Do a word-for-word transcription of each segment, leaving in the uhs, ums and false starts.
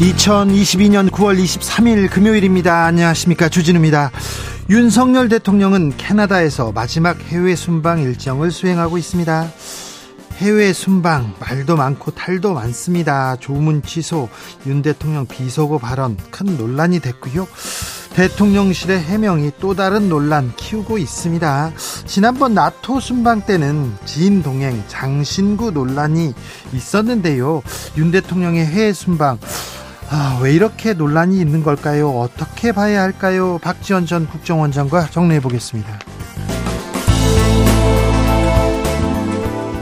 이천이십이년 구월 이십삼일 금요일입니다. 안녕하십니까, 주진우입니다. 윤석열 대통령은 캐나다에서 마지막 해외 순방 일정을 수행하고 있습니다. 해외 순방 말도 많고 탈도 많습니다. 조문 취소, 윤 대통령 비속어 발언 큰 논란이 됐고요. 대통령실의 해명이 또 다른 논란 키우고 있습니다. 지난번 나토 순방 때는 지인 동행 장신구 논란이 있었는데요. 윤 대통령의 해외 순방, 아, 왜 이렇게 논란이 있는 걸까요? 어떻게 봐야 할까요? 박지원 전 국정원장과 정리해 보겠습니다.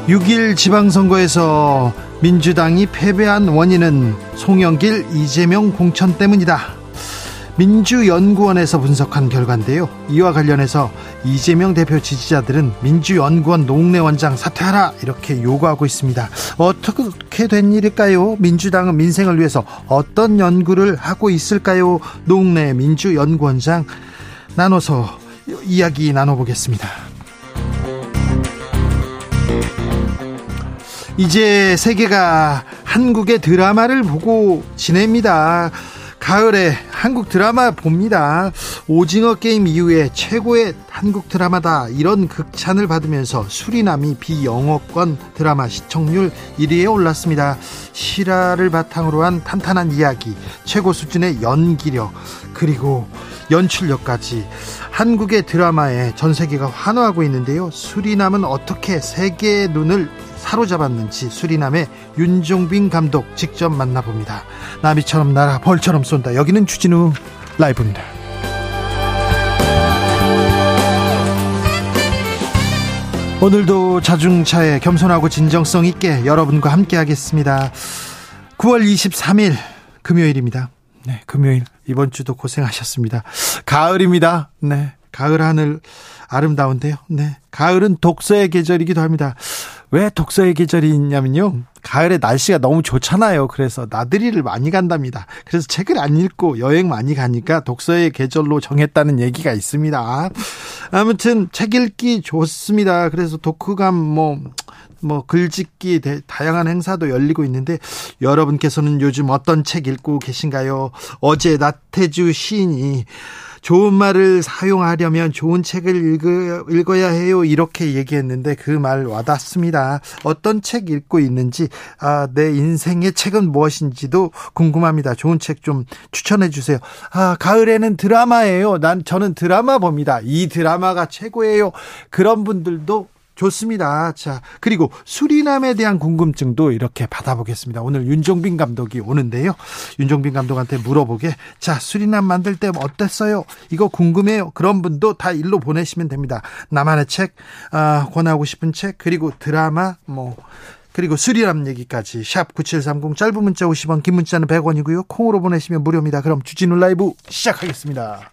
육일 지방선거에서 민주당이 패배한 원인은 송영길, 이재명 공천 때문이다. 민주연구원에서 분석한 결과인데요. 이와 관련해서 이재명 대표 지지자들은 민주연구원 노웅래 원장 사퇴하라, 이렇게 요구하고 있습니다. 어떻게 된 일일까요? 민주당은 민생을 위해서 어떤 연구를 하고 있을까요? 노웅래 민주연구원장 나눠서 이야기 나눠보겠습니다. 이제 세계가 한국의 드라마를 보고 지냅니다. 가을에 한국 드라마 봅니다. 오징어 게임 이후에 최고의 한국 드라마다, 이런 극찬을 받으면서 수리남이 비영어권 드라마 시청률 일 위에 올랐습니다. 실화를 바탕으로 한 탄탄한 이야기, 최고 수준의 연기력, 그리고 연출력까지 한국의 드라마에 전 세계가 환호하고 있는데요. 수리남은 어떻게 세계의 눈을 사로잡았는지 수리남의 윤종빈 감독 직접 만나봅니다. 나비처럼 날아 벌처럼 쏜다. 여기는 주진우 라이브입니다. 오늘도 자중차에 겸손하고 진정성 있게 여러분과 함께 하겠습니다. 구월 이십삼일 금요일입니다. 네, 금요일. 이번 주도 고생하셨습니다. 가을입니다. 네, 가을 하늘 아름다운데요. 네, 가을은 독서의 계절이기도 합니다. 왜 독서의 계절이 있냐면요, 가을에 날씨가 너무 좋잖아요. 그래서 나들이를 많이 간답니다. 그래서 책을 안 읽고 여행 많이 가니까 독서의 계절로 정했다는 얘기가 있습니다. 아무튼 책 읽기 좋습니다. 그래서 독후감, 뭐, 뭐 글짓기, 다양한 행사도 열리고 있는데, 여러분께서는 요즘 어떤 책 읽고 계신가요? 어제 나태주 시인이 좋은 말을 사용하려면 좋은 책을 읽어, 읽어야 해요, 이렇게 얘기했는데 그 말 와닿습니다. 어떤 책 읽고 있는지, 아, 내 인생의 책은 무엇인지도 궁금합니다. 좋은 책 좀 추천해 주세요. 아, 가을에는 드라마예요. 난 저는 드라마 봅니다. 이 드라마가 최고예요. 그런 분들도 좋습니다. 자, 그리고 수리남에 대한 궁금증도 이렇게 받아보겠습니다. 오늘 윤종빈 감독이 오는데요. 윤종빈 감독한테 물어보게. 자, 수리남 만들 때 어땠어요? 이거 궁금해요. 그런 분도 다 일로 보내시면 됩니다. 나만의 책, 아, 권하고 싶은 책, 그리고 드라마, 뭐, 그리고 수리남 얘기까지. 샵 구칠삼공, 짧은 문자 오십 원, 긴 문자는 백 원이고요. 콩으로 보내시면 무료입니다. 그럼 주진우 라이브 시작하겠습니다.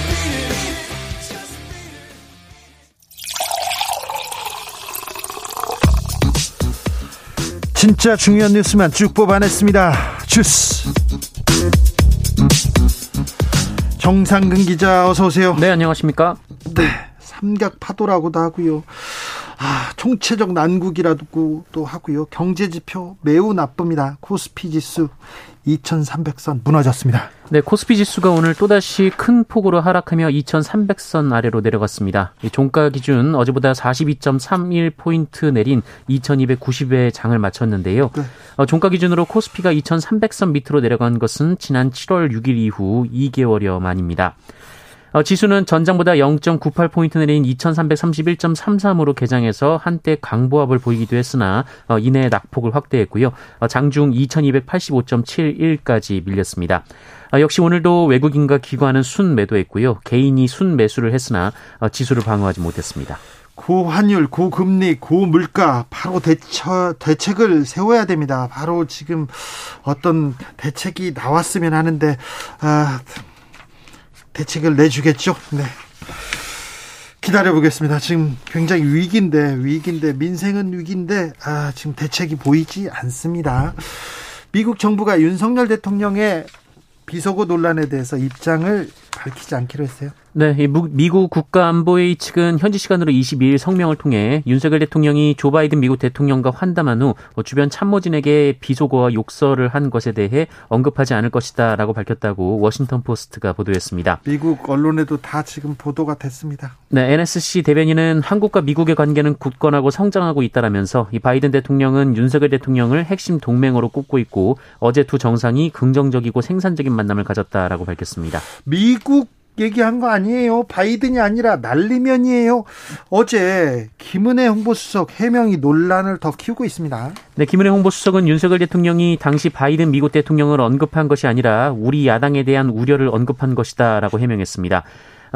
진짜 중요한 뉴스만 쭉 뽑아냈습니다. 주스 정상근 기자, 어서 오세요. 네, 안녕하십니까. 네, 삼각 파도라고도 하고요. 아, 총체적 난국이라고 또 하고요. 경제지표 매우 나쁩니다. 코스피 지수 이천삼백 선 무너졌습니다. 네, 코스피 지수가 오늘 또다시 큰 폭으로 하락하며 이천삼백 선 아래로 내려갔습니다. 종가 기준 어제보다 사십이 점 삼일 포인트 내린 이천이백구십에 장을 마쳤는데요. 네. 어, 종가 기준으로 코스피가 이천삼백 선 밑으로 내려간 것은 지난 칠월 육일 이후 이 개월여 만입니다. 지수는 전장보다 영 점 구팔 포인트 내린 이천삼백삼십일 점 삼삼으로 개장해서 한때 강보합을 보이기도 했으나 이내 낙폭을 확대했고요. 장중 이천이백팔십오 점 칠일까지 밀렸습니다. 역시 오늘도 외국인과 기관은 순매도했고요. 개인이 순매수를 했으나 지수를 방어하지 못했습니다. 고환율, 고금리, 고물가 바로 대처, 대책을 세워야 됩니다. 바로 지금 어떤 대책이 나왔으면 하는데... 아... 대책을 내주겠죠? 네. 기다려보겠습니다. 지금 굉장히 위기인데, 위기인데, 민생은 위기인데, 아, 지금 대책이 보이지 않습니다. 미국 정부가 윤석열 대통령의 비속어 논란에 대해서 입장을 밝히지 않기로 했어요. 네, 미국 국가안보회의 측은 현지 시간으로 이십이일 성명을 통해 윤석열 대통령이 조 바이든 미국 대통령과 환담한 후 주변 참모진에게 비속어와 욕설을 한 것에 대해 언급하지 않을 것이다 라고 밝혔다고 워싱턴포스트가 보도했습니다. 미국 언론에도 다 지금 보도가 됐습니다. 네, 엔에스씨 대변인은 한국과 미국의 관계는 굳건하고 성장하고 있다라면서 이 바이든 대통령은 윤석열 대통령을 핵심 동맹으로 꼽고 있고 어제 두 정상이 긍정적이고 생산적인 만남을 가졌다라고 밝혔습니다. 미국 얘기한 거 아니에요. 바이든이 아니라 난리면이에요. 어제 김은혜 홍보수석 해명이 논란을 더 키우고 있습니다. 네, 김은혜 홍보수석은 윤석열 대통령이 당시 바이든 미국 대통령을 언급한 것이 아니라 우리 야당에 대한 우려를 언급한 것이다라고 해명했습니다.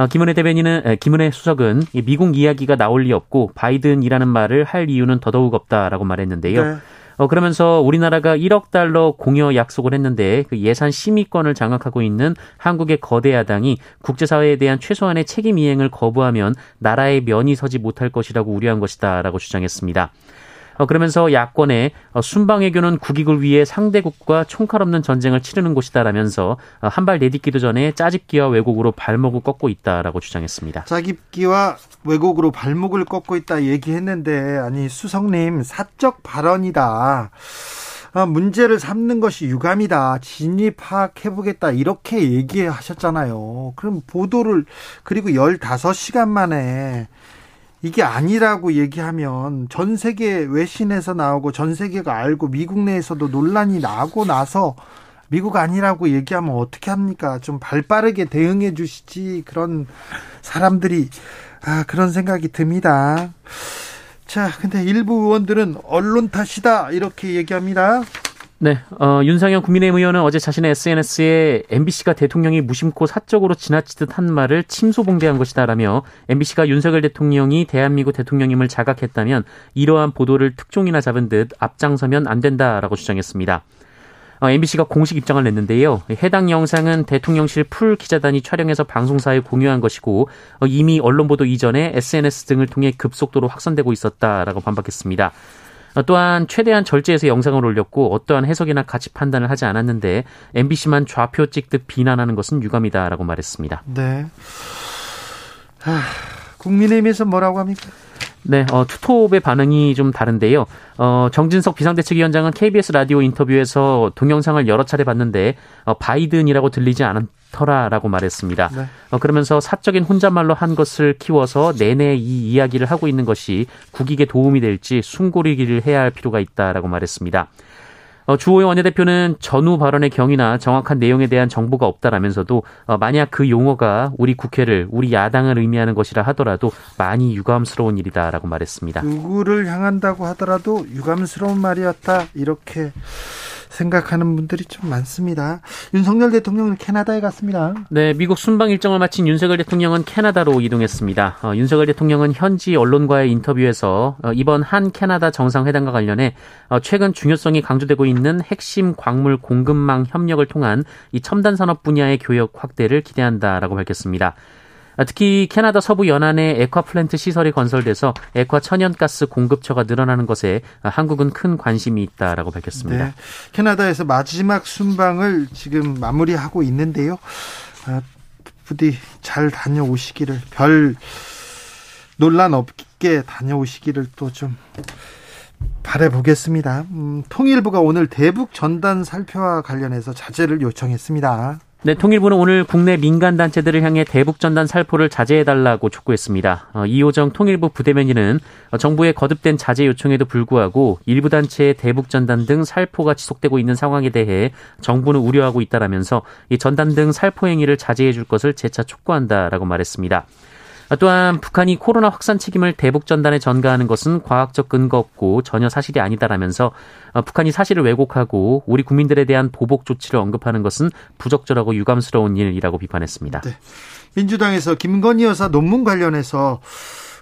김은혜 대변인은, 김은혜 수석은 미국 이야기가 나올 리 없고 바이든이라는 말을 할 이유는 더더욱 없다라고 말했는데요. 네. 어, 그러면서 우리나라가 일억 달러 공여 약속을 했는데 그 예산 심의권을 장악하고 있는 한국의 거대 야당이 국제사회에 대한 최소한의 책임 이행을 거부하면 나라의 면이 서지 못할 것이라고 우려한 것이다라고 주장했습니다. 어, 그러면서 야권에 어, 순방외교는 국익을 위해 상대국과 총칼 없는 전쟁을 치르는 곳이다라면서 어, 한발 내딛기도 전에 짜깁기와 왜곡으로 발목을 꺾고 있다라고 주장했습니다. 짜깁기와 왜곡으로 발목을 꺾고 있다 얘기했는데, 아니 수석님 사적 발언이다. 아, 문제를 삼는 것이 유감이다. 진위 파악해보겠다. 이렇게 얘기하셨잖아요. 그럼 보도를 그리고 열다섯 시간 만에 이게 아니라고 얘기하면 전 세계 외신에서 나오고 전 세계가 알고 미국 내에서도 논란이 나고 나서 미국 아니라고 얘기하면 어떻게 합니까? 좀 발빠르게 대응해 주시지. 그런 사람들이, 아, 그런 생각이 듭니다. 자, 근데 일부 의원들은 언론 탓이다 이렇게 얘기합니다. 네, 어, 윤상현 국민의힘 의원은 어제 자신의 에스엔에스에 엠비씨가 대통령이 무심코 사적으로 지나치듯 한 말을 침소봉대한 것이다라며 엠비씨가 윤석열 대통령이 대한민국 대통령임을 자각했다면 이러한 보도를 특종이나 잡은 듯 앞장서면 안 된다라고 주장했습니다. 어, 엠비씨가 공식 입장을 냈는데요. 해당 영상은 대통령실 풀 기자단이 촬영해서 방송사에 공유한 것이고 어, 이미 언론 보도 이전에 에스엔에스 등을 통해 급속도로 확산되고 있었다라고 반박했습니다. 또한 최대한 절제해서 영상을 올렸고 어떠한 해석이나 가치 판단을 하지 않았는데 엠비씨만 좌표 찍듯 비난하는 것은 유감이다라고 말했습니다. 네. 하, 국민의힘에서 뭐라고 합니까? 네, 어, 투톱의 반응이 좀 다른데요. 어, 정진석 비상대책위원장은 케이비에스 라디오 인터뷰에서 동영상을 여러 차례 봤는데 어, 바이든이라고 들리지 않더라라고 말했습니다. 네. 어, 그러면서 사적인 혼잣말로 한 것을 키워서 내내 이 이야기를 하고 있는 것이 국익에 도움이 될지 숨고르기를 해야 할 필요가 있다라고 말했습니다. 어, 주호영 원내대표는 전후 발언의 경위나 정확한 내용에 대한 정보가 없다라면서도 어, 만약 그 용어가 우리 국회를, 우리 야당을 의미하는 것이라 하더라도 많이 유감스러운 일이다라고 말했습니다. 누구를 향한다고 하더라도 유감스러운 말이었다 이렇게 생각하는 분들이 좀 많습니다. 윤석열 대통령은 캐나다에 갔습니다. 네, 미국 순방 일정을 마친 윤석열 대통령은 캐나다로 이동했습니다. 어, 윤석열 대통령은 현지 언론과의 인터뷰에서 어, 이번 한 캐나다 정상회담과 관련해 어, 최근 중요성이 강조되고 있는 핵심 광물 공급망 협력을 통한 이 첨단 산업 분야의 교역 확대를 기대한다라고 밝혔습니다. 특히 캐나다 서부 연안에 액화 플랜트 시설이 건설돼서 액화 천연가스 공급처가 늘어나는 것에 한국은 큰 관심이 있다라고 밝혔습니다. 네, 캐나다에서 마지막 순방을 지금 마무리하고 있는데요. 부디 잘 다녀오시기를, 별 논란 없게 쉽게 다녀오시기를 또 좀 바라보겠습니다. 음, 통일부가 오늘 대북 전단 살펴와 관련해서 자제를 요청했습니다. 네, 통일부는 오늘 국내 민간단체들을 향해 대북 전단 살포를 자제해달라고 촉구했습니다. 어, 이호정 통일부 부대변인은 정부의 거듭된 자제 요청에도 불구하고 일부 단체의 대북 전단 등 살포가 지속되고 있는 상황에 대해 정부는 우려하고 있다라면서 이 전단 등 살포 행위를 자제해줄 것을 재차 촉구한다라고 말했습니다. 또한 북한이 코로나 확산 책임을 대북 전단에 전가하는 것은 과학적 근거 없고 전혀 사실이 아니다라면서 북한이 사실을 왜곡하고 우리 국민들에 대한 보복 조치를 언급하는 것은 부적절하고 유감스러운 일이라고 비판했습니다. 네. 민주당에서 김건희 여사 논문 관련해서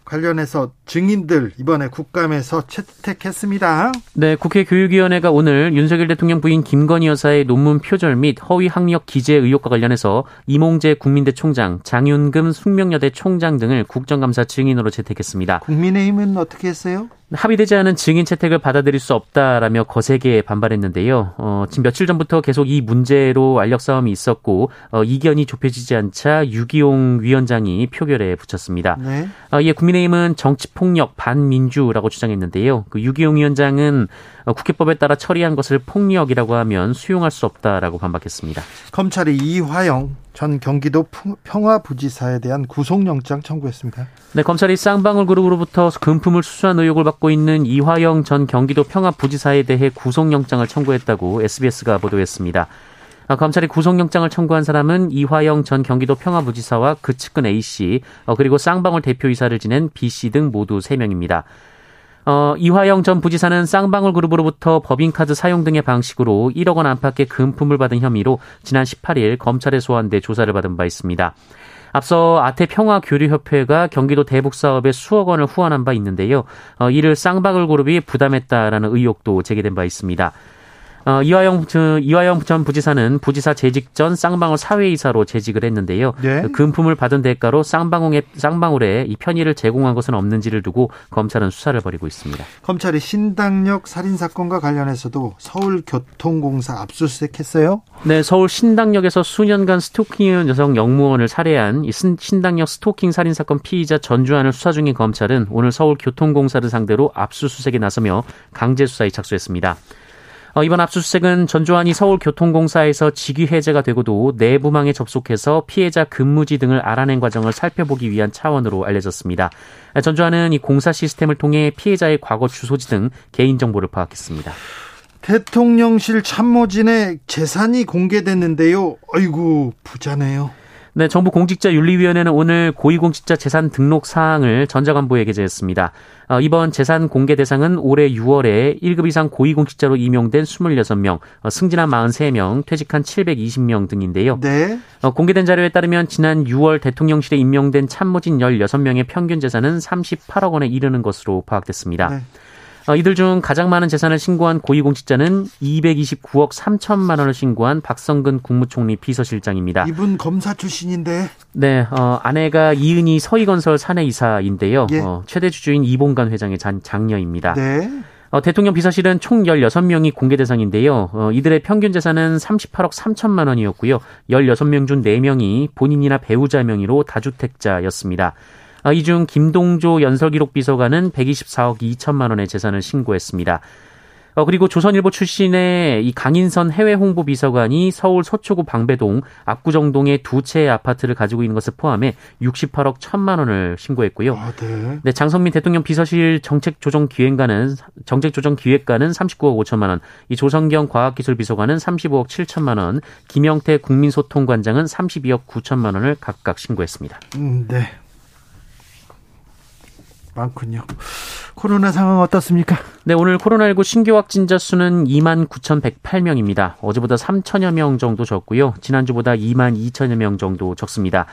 관련해서 증인들 이번에 국감에서 채택했습니다. 네, 국회 교육위원회가 오늘 윤석열 대통령 부인 김건희 여사의 논문 표절 및 허위 학력 기재 의혹과 관련해서 이몽재 국민대 총장, 장윤금 숙명여대 총장 등을 국정감사 증인으로 채택했습니다. 국민의힘은 어떻게 했어요? 합의되지 않은 증인 채택을 받아들일 수 없다라며 거세게 반발했는데요. 어, 지금 며칠 전부터 계속 이 문제로 알력싸움이 있었고 어, 이견이 좁혀지지 않자 유기용 위원장이 표결에 붙였습니다. 네. 어, 예, 국민의힘은 정치폭력 반민주라고 주장했는데요. 그 유기용 위원장은 국회법에 따라 처리한 것을 폭력이라고 하면 수용할 수 없다라고 반박했습니다. 검찰이 이화영 전 경기도 평화부지사에 대한 구속영장 청구했습니다. 네, 검찰이 쌍방울 그룹으로부터 금품을 수수한 의혹을 받고 있는 이화영 전 경기도 평화부지사에 대해 구속영장을 청구했다고 에스비에스가 보도했습니다. 검찰이 구속영장을 청구한 사람은 이화영 전 경기도 평화부지사와 그 측근 A씨, 그리고 쌍방울 대표이사를 지낸 B씨 등 모두 세 명입니다. 어, 이화영 전 부지사는 쌍방울 그룹으로부터 법인카드 사용 등의 방식으로 일억 원 안팎의 금품을 받은 혐의로 지난 십팔 일 검찰에 소환돼 조사를 받은 바 있습니다. 앞서 아태평화교류협회가 경기도 대북사업에 수억 원을 후원한 바 있는데요. 어, 이를 쌍방울 그룹이 부담했다라는 의혹도 제기된 바 있습니다. 어, 이화영, 이화영 전 부지사는 부지사 재직 전 쌍방울 사회이사로 재직을 했는데요. 네. 금품을 받은 대가로 쌍방울에, 쌍방울에 이 편의를 제공한 것은 없는지를 두고 검찰은 수사를 벌이고 있습니다. 검찰이 신당역 살인사건과 관련해서도 서울교통공사 압수수색했어요? 네, 서울 신당역에서 수년간 스토킹한 여성 영무원을 살해한 이 신당역 스토킹 살인사건 피의자 전주환을 수사 중인 검찰은 오늘 서울교통공사를 상대로 압수수색에 나서며 강제수사에 착수했습니다. 이번 압수수색은 전주환이 서울교통공사에서 직위해제가 되고도 내부망에 접속해서 피해자 근무지 등을 알아낸 과정을 살펴보기 위한 차원으로 알려졌습니다. 전주환은 이 공사 시스템을 통해 피해자의 과거 주소지 등 개인정보를 파악했습니다. 대통령실 참모진의 재산이 공개됐는데요. 아이고, 부자네요. 네, 정부 공직자윤리위원회는 오늘 고위공직자 재산 등록 사항을 전자관보에 게재했습니다. 어, 이번 재산 공개 대상은 올해 유월에 일급 이상 고위공직자로 임용된 이십육 명, 어, 승진한 사십삼 명, 퇴직한 칠백이십 명 등인데요. 네. 어, 공개된 자료에 따르면 지난 유월 대통령실에 임명된 참모진 십육 명의 평균 재산은 삼십팔억 원에 이르는 것으로 파악됐습니다. 네. 이들 중 가장 많은 재산을 신고한 고위공직자는 이백이십구억 삼천만 원을 신고한 박성근 국무총리 비서실장입니다. 이분 검사 출신인데. 네, 어, 아내가 이은희 서희건설 사내이사인데요. 예. 어, 최대 주주인 이봉관 회장의 장, 장녀입니다. 네. 어, 대통령 비서실은 총 십육 명이 공개 대상인데요. 어, 이들의 평균 재산은 삼십팔억 삼천만 원이었고요. 십육 명 중 네 명이 본인이나 배우자 명의로 다주택자였습니다. 이 중 김동조 연설기록비서관은 백이십사억 이천만 원의 재산을 신고했습니다. 그리고 조선일보 출신의 이 강인선 해외홍보비서관이 서울 서초구 방배동, 압구정동의 두 채의 아파트를 가지고 있는 것을 포함해 육십팔억 천만 원을 신고했고요. 아, 네. 네, 장성민 대통령 비서실 정책조정기획관은, 정책조정기획관은 삼십구억 오천만 원, 이 조성경 과학기술비서관은 삼십오억 칠천만 원, 김영태 국민소통관장은 삼십이억 구천만 원을 각각 신고했습니다. 음, 네. 많군요. 코로나 상황 어떻습니까? 네, 오늘 코로나십구 신규 확진자 수는 이만 구천백팔 명입니다. 어제보다 삼천여 명 정도 적고요. 지난주보다 이만 이천여 명 정도 적습니다.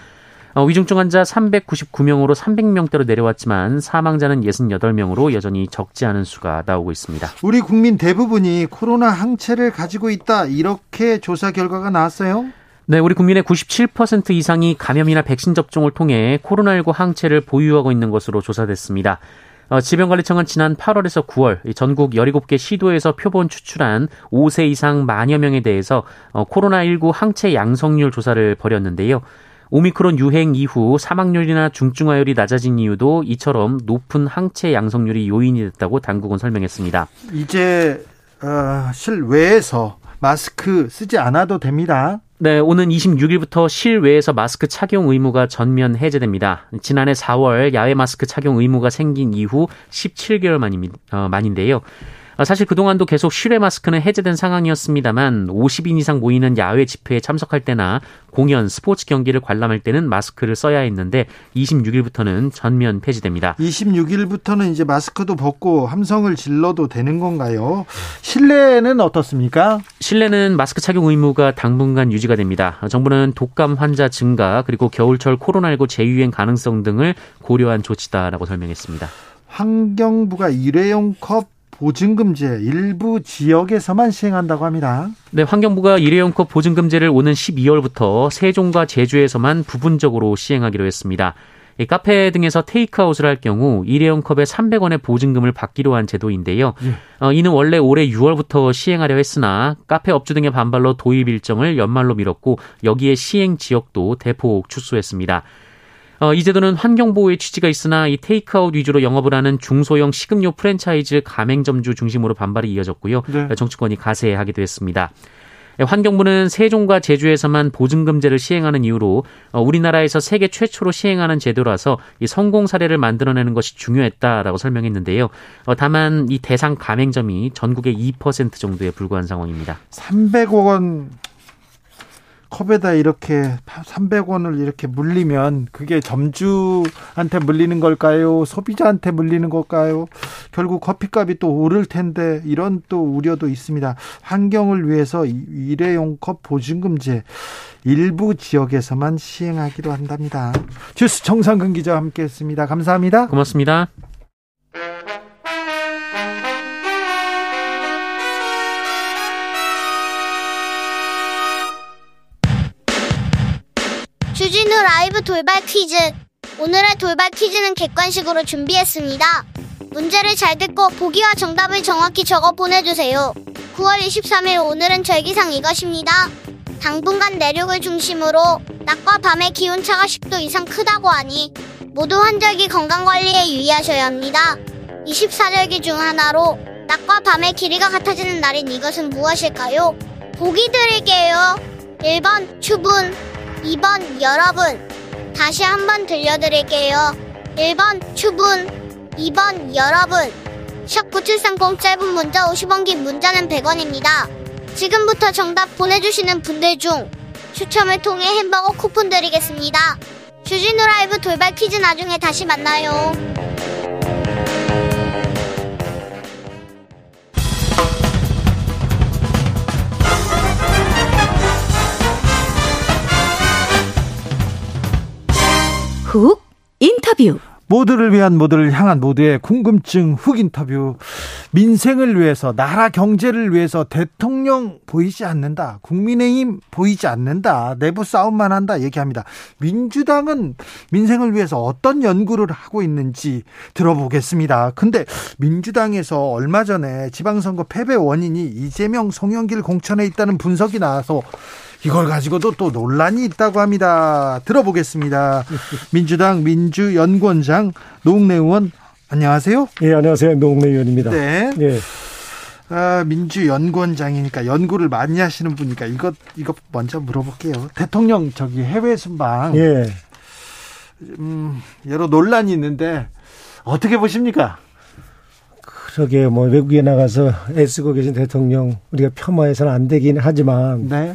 어, 위중증 환자 삼백구십구 명으로 삼백 명대로 내려왔지만 사망자는 육십팔 명으로 여전히 적지 않은 수가 나오고 있습니다. 우리 국민 대부분이 코로나 항체를 가지고 있다, 이렇게 조사 결과가 나왔어요? 네, 우리 국민의 구십칠 퍼센트 이상이 감염이나 백신 접종을 통해 코로나십구 항체를 보유하고 있는 것으로 조사됐습니다. 어, 질병관리청은 지난 팔월에서 구월 전국 열일곱 개 시도에서 표본 추출한 오 세 이상 만여 명에 대해서 어, 코로나십구 항체 양성률 조사를 벌였는데요. 오미크론 유행 이후 사망률이나 중증화율이 낮아진 이유도 이처럼 높은 항체 양성률이 요인이 됐다고 당국은 설명했습니다. 이제 어, 실외에서 마스크 쓰지 않아도 됩니다. 네, 오는 이십육일부터 실외에서 마스크 착용 의무가 전면 해제됩니다. 지난해 사월 야외 마스크 착용 의무가 생긴 이후 십칠 개월 만입니다, 어, 만인데요. 사실 그동안도 계속 실외 마스크는 해제된 상황이었습니다만 오십 인 이상 모이는 야외 집회에 참석할 때나 공연, 스포츠 경기를 관람할 때는 마스크를 써야 했는데 이십육일부터는 전면 폐지됩니다. 이십육일부터는 이제 마스크도 벗고 함성을 질러도 되는 건가요? 실내는 어떻습니까? 실내는 마스크 착용 의무가 당분간 유지가 됩니다. 정부는 독감 환자 증가 그리고 겨울철 코로나십구 재유행 가능성 등을 고려한 조치다라고 설명했습니다. 환경부가 일회용 컵 보증금제 일부 지역에서만 시행한다고 합니다. 네, 환경부가 일회용컵 보증금제를 오는 십이월부터 세종과 제주에서만 부분적으로 시행하기로 했습니다. 카페 등에서 테이크아웃을 할 경우 일회용컵에 삼백 원의 보증금을 받기로 한 제도인데요. 예. 어, 이는 원래 올해 유월부터 시행하려 했으나 카페 업주 등의 반발로 도입 일정을 연말로 미뤘고 여기에 시행 지역도 대폭 축소했습니다. 어, 이 제도는 환경보호의 취지가 있으나 이 테이크아웃 위주로 영업을 하는 중소형 식음료 프랜차이즈 가맹점주 중심으로 반발이 이어졌고요. 네. 정치권이 가세하기도 했습니다. 환경부는 세종과 제주에서만 보증금제를 시행하는 이유로 우리나라에서 세계 최초로 시행하는 제도라서 이 성공 사례를 만들어내는 것이 중요했다라고 설명했는데요. 다만 이 대상 가맹점이 전국의 이 퍼센트 정도에 불과한 상황입니다. 삼백억 원. 컵에다 이렇게 삼백 원을 이렇게 물리면 그게 점주한테 물리는 걸까요? 소비자한테 물리는 걸까요? 결국 커피값이 또 오를 텐데 이런 또 우려도 있습니다. 환경을 위해서 일회용 컵 보증금제 일부 지역에서만 시행하기로 한답니다. 뉴스 정상근 기자와 함께했습니다. 감사합니다. 고맙습니다. 주진우 라이브 돌발 퀴즈. 오늘의 돌발 퀴즈는 객관식으로 준비했습니다. 문제를 잘 듣고 보기와 정답을 정확히 적어 보내주세요. 구월 이십삼일 오늘은 절기상 이것입니다. 당분간 내륙을 중심으로 낮과 밤의 기온차가 십 도 이상 크다고 하니 모두 환절기 건강관리에 유의하셔야 합니다. 이십사절기 중 하나로 낮과 밤의 길이가 같아지는 날인 이것은 무엇일까요? 보기 드릴게요. 일 번 추분, 이 번 여러분. 다시 한번 들려드릴게요. 일 번 추분, 이 번 여러분. 샵 구칠삼공 짧은 문자 오십 원, 긴 문자는 백 원입니다. 지금부터 정답 보내주시는 분들 중 추첨을 통해 햄버거 쿠폰 드리겠습니다. 주진우 라이브 돌발 퀴즈 나중에 다시 만나요. 훅 인터뷰. 모두를 위한 모두를 향한 모두의 궁금증 훅 인터뷰. 민생을 위해서, 나라 경제를 위해서 대통령 보이지 않는다, 국민의힘 보이지 않는다, 내부 싸움만 한다 얘기합니다. 민주당은 민생을 위해서 어떤 연구를 하고 있는지 들어보겠습니다. 근데 민주당에서 얼마 전에 지방선거 패배 원인이 이재명, 송영길 공천에 있다는 분석이 나와서 이걸 가지고도 또 논란이 있다고 합니다. 들어보겠습니다. 민주당 민주연구원장 노웅래 의원, 안녕하세요. 예, 안녕하세요. 노웅래 의원입니다. 네. 예. 아, 민주연구원장이니까 연구를 많이 하시는 분이니까 이것 이것 먼저 물어볼게요. 대통령 저기 해외 순방. 예. 음, 여러 논란이 있는데 어떻게 보십니까? 그러게 뭐 외국에 나가서 애쓰고 계신 대통령 우리가 폄하해서는 안 되긴 하지만. 네.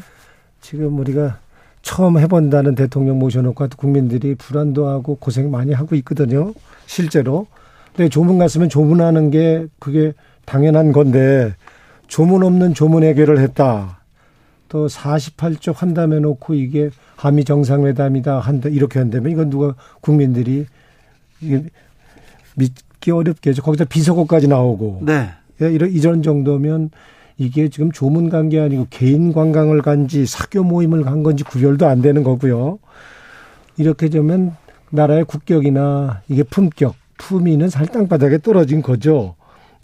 지금 우리가 처음 해본다는 대통령 모셔놓고 국민들이 불안도 하고 고생 많이 하고 있거든요. 실제로. 근데 조문 갔으면 조문하는 게 그게 당연한 건데 조문 없는 조문 해결을 했다. 또 사십팔 조 환담해 놓고 이게 한미 정상회담이다 한다 이렇게 한다면 이건 누가 국민들이 이게 믿기 어렵게 해서 거기다 비서고까지 나오고. 네. 이런 이전 정도면 이게 지금 조문 간 게 아니고 개인 관광을 간지 사교 모임을 간 건지 구별도 안 되는 거고요. 이렇게 되면 나라의 국격이나 이게 품격, 품위는 살땅바닥에 떨어진 거죠.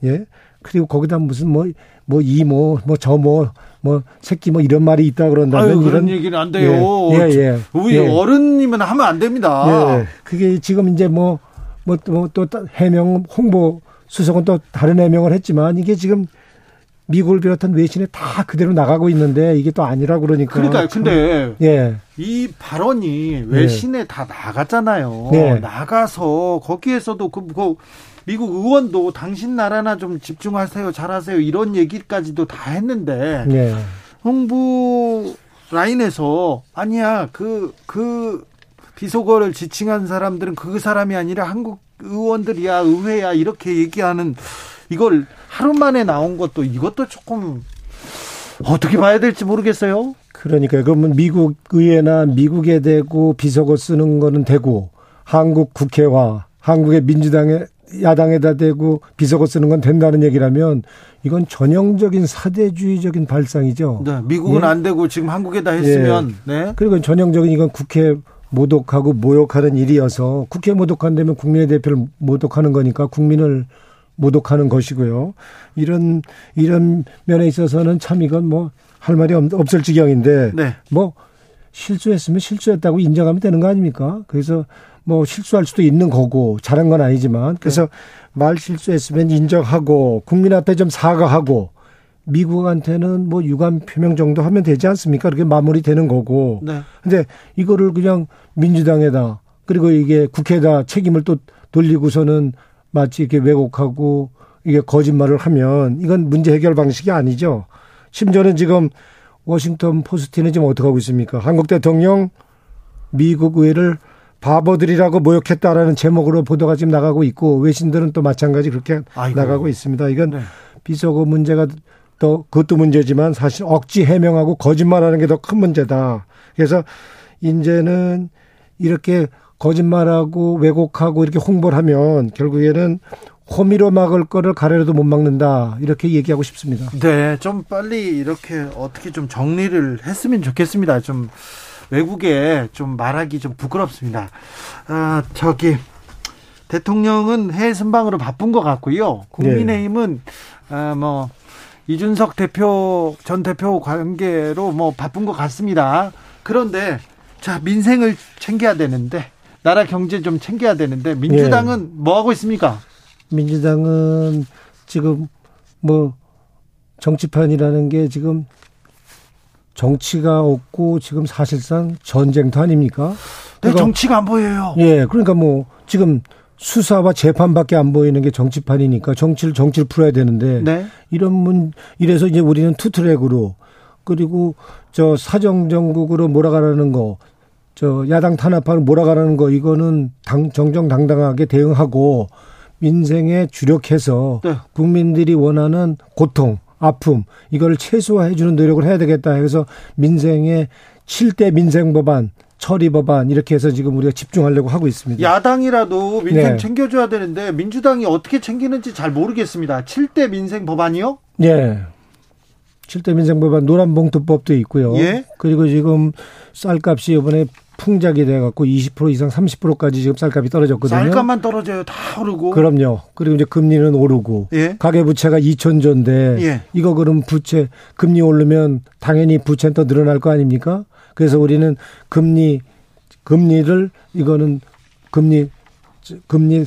예. 그리고 거기다 무슨 뭐, 뭐, 이모, 뭐, 저모, 뭐, 새끼 뭐 이런 말이 있다 그런다면. 아유, 그런 얘기는 안 돼요. 예, 예, 예. 우리 예. 어른이면 하면 안 됩니다. 예. 그게 지금 이제 뭐, 뭐, 뭐, 또 해명, 홍보 수석은 또 다른 해명을 했지만 이게 지금 미국을 비롯한 외신에 다 그대로 나가고 있는데 이게 또 아니라고 그러니까. 그러니까요. 근데 예. 이 발언이 외신에 예. 다 나갔잖아요. 예. 나가서 거기에서도 그, 그 미국 의원도 당신 나라나 좀 집중하세요. 잘하세요. 이런 얘기까지도 다 했는데 예. 홍보 라인에서 아니야. 그, 그 비속어를 지칭한 사람들은 그 사람이 아니라 한국 의원들이야. 의회야. 이렇게 얘기하는 이걸 하루 만에 나온 것도 이것도 조금 어떻게 봐야 될지 모르겠어요. 그러니까요. 그러면 미국 의회나 미국에 대고 비속어 쓰는 거는 되고 한국 국회와 한국의 민주당의 야당에다 대고 비속어 쓰는 건 된다는 얘기라면 이건 전형적인 사대주의적인 발상이죠. 네, 미국은 예? 안 되고 지금 한국에다 했으면. 예. 네. 그리고 전형적인 이건 국회 모독하고 모욕하는 일이어서 국회 모독한다면 국민의 대표를 모독하는 거니까 국민을 모독하는 것이고요. 이런 이런 면에 있어서는 참 이건 뭐 할 말이 없을 지경인데 네. 뭐 실수했으면 실수했다고 인정하면 되는 거 아닙니까? 그래서 뭐 실수할 수도 있는 거고 잘한 건 아니지만 그래서 네. 말 실수했으면 인정하고 국민 앞에 좀 사과하고 미국한테는 뭐 유감 표명 정도 하면 되지 않습니까? 그렇게 마무리되는 거고. 네. 근데 이거를 그냥 민주당에다 그리고 이게 국회에다 책임을 또 돌리고서는 마치 이렇게 왜곡하고 이게 거짓말을 하면 이건 문제 해결 방식이 아니죠. 심지어는 지금 워싱턴 포스트는 지금 어떻게 하고 있습니까? 한국 대통령 미국 의회를 바보들이라고 모욕했다라는 제목으로 보도가 지금 나가고 있고 외신들은 또 마찬가지 그렇게 아이고. 나가고 있습니다. 이건 네. 비속어 문제가 또 그것도 문제지만 사실 억지 해명하고 거짓말하는 게 더 큰 문제다. 그래서 이제는 이렇게 거짓말하고 왜곡하고 이렇게 홍보를 하면 결국에는 호미로 막을 거를 가래로도 못 막는다. 이렇게 얘기하고 싶습니다. 네. 좀 빨리 이렇게 어떻게 좀 정리를 했으면 좋겠습니다. 좀 외국에 좀 말하기 좀 부끄럽습니다. 아, 저기 대통령은 해외 순방으로 바쁜 것 같고요. 국민의힘은 네. 아, 뭐 이준석 대표 전 대표 관계로 뭐 바쁜 것 같습니다. 그런데 자, 민생을 챙겨야 되는데 나라 경제 좀 챙겨야 되는데 민주당은 예. 뭐 하고 있습니까? 민주당은 지금 뭐 정치판이라는 게 지금 정치가 없고 지금 사실상 전쟁터 아닙니까? 네, 그러니까 정치가 안 보여요. 예, 그러니까 뭐 지금 수사와 재판밖에 안 보이는 게 정치판이니까 정치를 정치를 풀어야 되는데 네. 이런 문 이래서 이제 우리는 투트랙으로 그리고 저 사정정국으로 몰아가라는 거, 저 야당 탄압하는 몰아가라는 거 이거는 당 정정당당하게 대응하고 민생에 주력해서 네. 국민들이 원하는 고통, 아픔 이걸 최소화해 주는 노력을 해야 되겠다. 그래서 민생에 칠 대 민생 법안, 처리 법안 이렇게 해서 지금 우리가 집중하려고 하고 있습니다. 야당이라도 민생 네. 챙겨줘야 되는데 민주당이 어떻게 챙기는지 잘 모르겠습니다. 칠 대 민생 법안이요? 네. 칠 대 민생법안 노란봉투법도 있고요. 예? 그리고 지금 쌀값이 이번에 풍작이 돼갖고 이십 퍼센트 이상 삼십 퍼센트까지 지금 쌀값이 떨어졌거든요. 쌀값만 떨어져요. 다 오르고. 그럼요. 그리고 이제 금리는 오르고. 예? 가계부채가 이천조인데 예. 이거 그럼 부채 금리 오르면 당연히 부채는 더 늘어날 거 아닙니까? 그래서 우리는 금리 금리를 이거는 금리 금리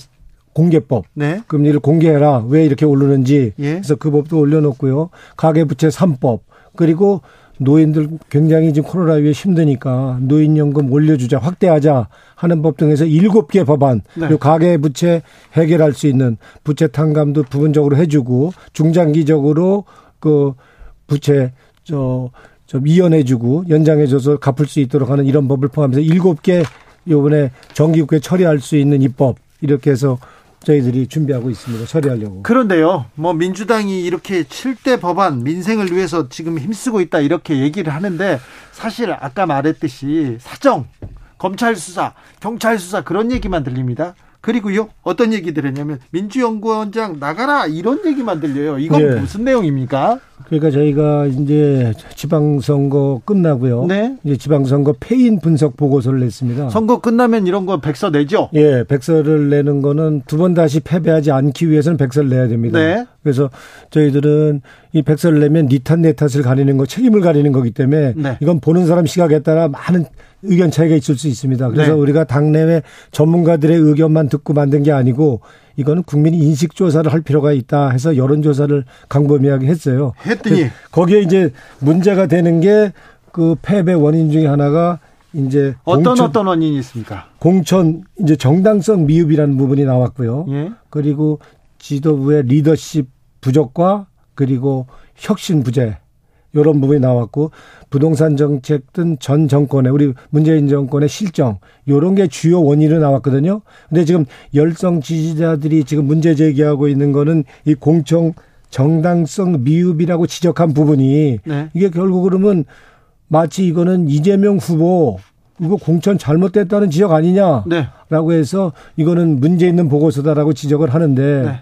공개법. 네. 금리를 공개해라. 왜 이렇게 오르는지. 예. 그래서 그 법도 올려놓고요. 가계부채 삼 법. 그리고 노인들 굉장히 지금 코로나 위에 힘드니까 노인연금 올려주자, 확대하자 하는 법 등에서 일곱 개 법안. 네. 그리고 가계부채 해결할 수 있는 부채 탕감도 부분적으로 해주고 중장기적으로 그 부채, 저, 저 미연해주고 연장해줘서 갚을 수 있도록 하는 이런 법을 포함해서 일곱 개 이번에 정기국회 처리할 수 있는 입법. 이렇게 해서 저희들이 준비하고 있습니다. 처리하려고. 그런데요. 뭐 민주당이 이렇게 칠 대 법안 민생을 위해서 지금 힘쓰고 있다 이렇게 얘기를 하는데 사실 아까 말했듯이 사정, 검찰 수사, 경찰 수사 그런 얘기만 들립니다. 그리고요. 어떤 얘기 들었냐면 민주연구원장 나가라 이런 얘기만 들려요. 이건 예. 무슨 내용입니까? 그러니까 저희가 이제 지방선거 끝나고요. 네. 이제 지방선거 패인 분석 보고서를 냈습니다. 선거 끝나면 이런 거 백서 내죠? 예, 백서를 내는 거는 두 번 다시 패배하지 않기 위해서는 백서를 내야 됩니다. 네. 그래서 저희들은 이 백서를 내면 니 탓 내 탓을 가리는 거, 책임을 가리는 거기 때문에 네. 이건 보는 사람 시각에 따라 많은 의견 차이가 있을 수 있습니다. 그래서 네. 우리가 당내외 전문가들의 의견만 듣고 만든 게 아니고 이거는 국민 인식 조사를 할 필요가 있다 해서 여론 조사를 광범위하게 했어요. 했더니 거기에 이제 문제가 되는 게 그 패배 원인 중에 하나가 이제 어떤 공천, 어떤 원인이 있습니까? 공천 이제 정당성 미흡이라는 부분이 나왔고요. 예. 그리고 지도부의 리더십 부족과 그리고 혁신 부재. 이런 부분이 나왔고 부동산 정책 등 전 정권의 우리 문재인 정권의 실정 이런 게 주요 원인으로 나왔거든요. 그런데 지금 열성 지지자들이 지금 문제 제기하고 있는 거는 이 공천 정당성 미흡이라고 지적한 부분이 네. 이게 결국 그러면 마치 이거는 이재명 후보 이거 공천 잘못됐다는 지적 아니냐라고 네. 해서 이거는 문제 있는 보고서다라고 지적을 하는데 네.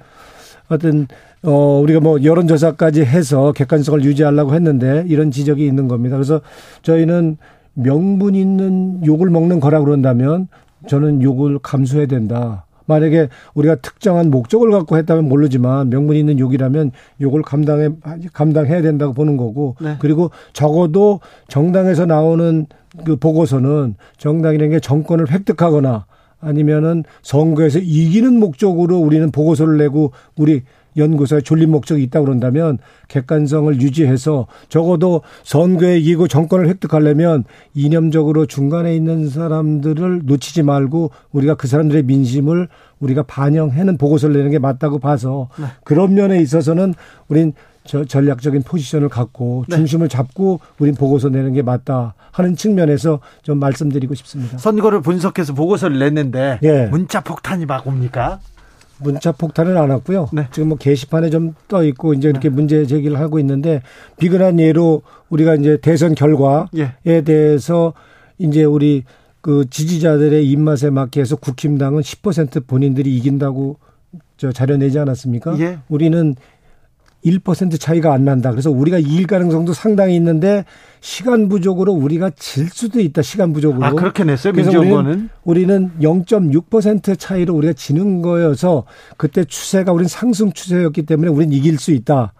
하여튼 어, 우리가 뭐 여론조사까지 해서 객관성을 유지하려고 했는데 이런 지적이 있는 겁니다. 그래서 저희는 명분 있는 욕을 먹는 거라고 그런다면 저는 욕을 감수해야 된다. 만약에 우리가 특정한 목적을 갖고 했다면 모르지만 명분 있는 욕이라면 욕을 감당해, 감당해야 된다고 보는 거고 네. 그리고 적어도 정당에서 나오는 그 보고서는 정당이라는 게 정권을 획득하거나 아니면은 선거에서 이기는 목적으로 우리는 보고서를 내고 우리 연구소에 졸린 목적이 있다고 그런다면 객관성을 유지해서 적어도 선거에 이기고 정권을 획득하려면 이념적으로 중간에 있는 사람들을 놓치지 말고 우리가 그 사람들의 민심을 우리가 반영하는 보고서를 내는 게 맞다고 봐서 네. 그런 면에 있어서는 우린 저 전략적인 포지션을 갖고 중심을 네. 잡고 우린 보고서 내는 게 맞다 하는 측면에서 좀 말씀드리고 싶습니다. 선거를 분석해서 보고서를 냈는데 네. 문자 폭탄이 막 옵니까? 문자 폭탄은 안 왔고요. 네. 지금 뭐 게시판에 좀 떠 있고 이제 이렇게 네. 문제 제기를 하고 있는데 비근한 예로 우리가 이제 대선 결과에 예. 대해서 이제 우리 그 지지자들의 입맛에 맞게 해서 국힘당은 십 퍼센트 본인들이 이긴다고 저 자료내지 않았습니까? 예. 우리는 일 퍼센트 차이가 안 난다. 그래서 우리가 이길 가능성도 상당히 있는데 시간 부족으로 우리가 질 수도 있다. 시간 부족으로. 아, 그렇게 냈어요? 민주연구원은? 우리는, 우리는 영 점 육 퍼센트 차이로 우리가 지는 거여서 그때 추세가 우린 상승 추세였기 때문에 우린 이길 수 있다.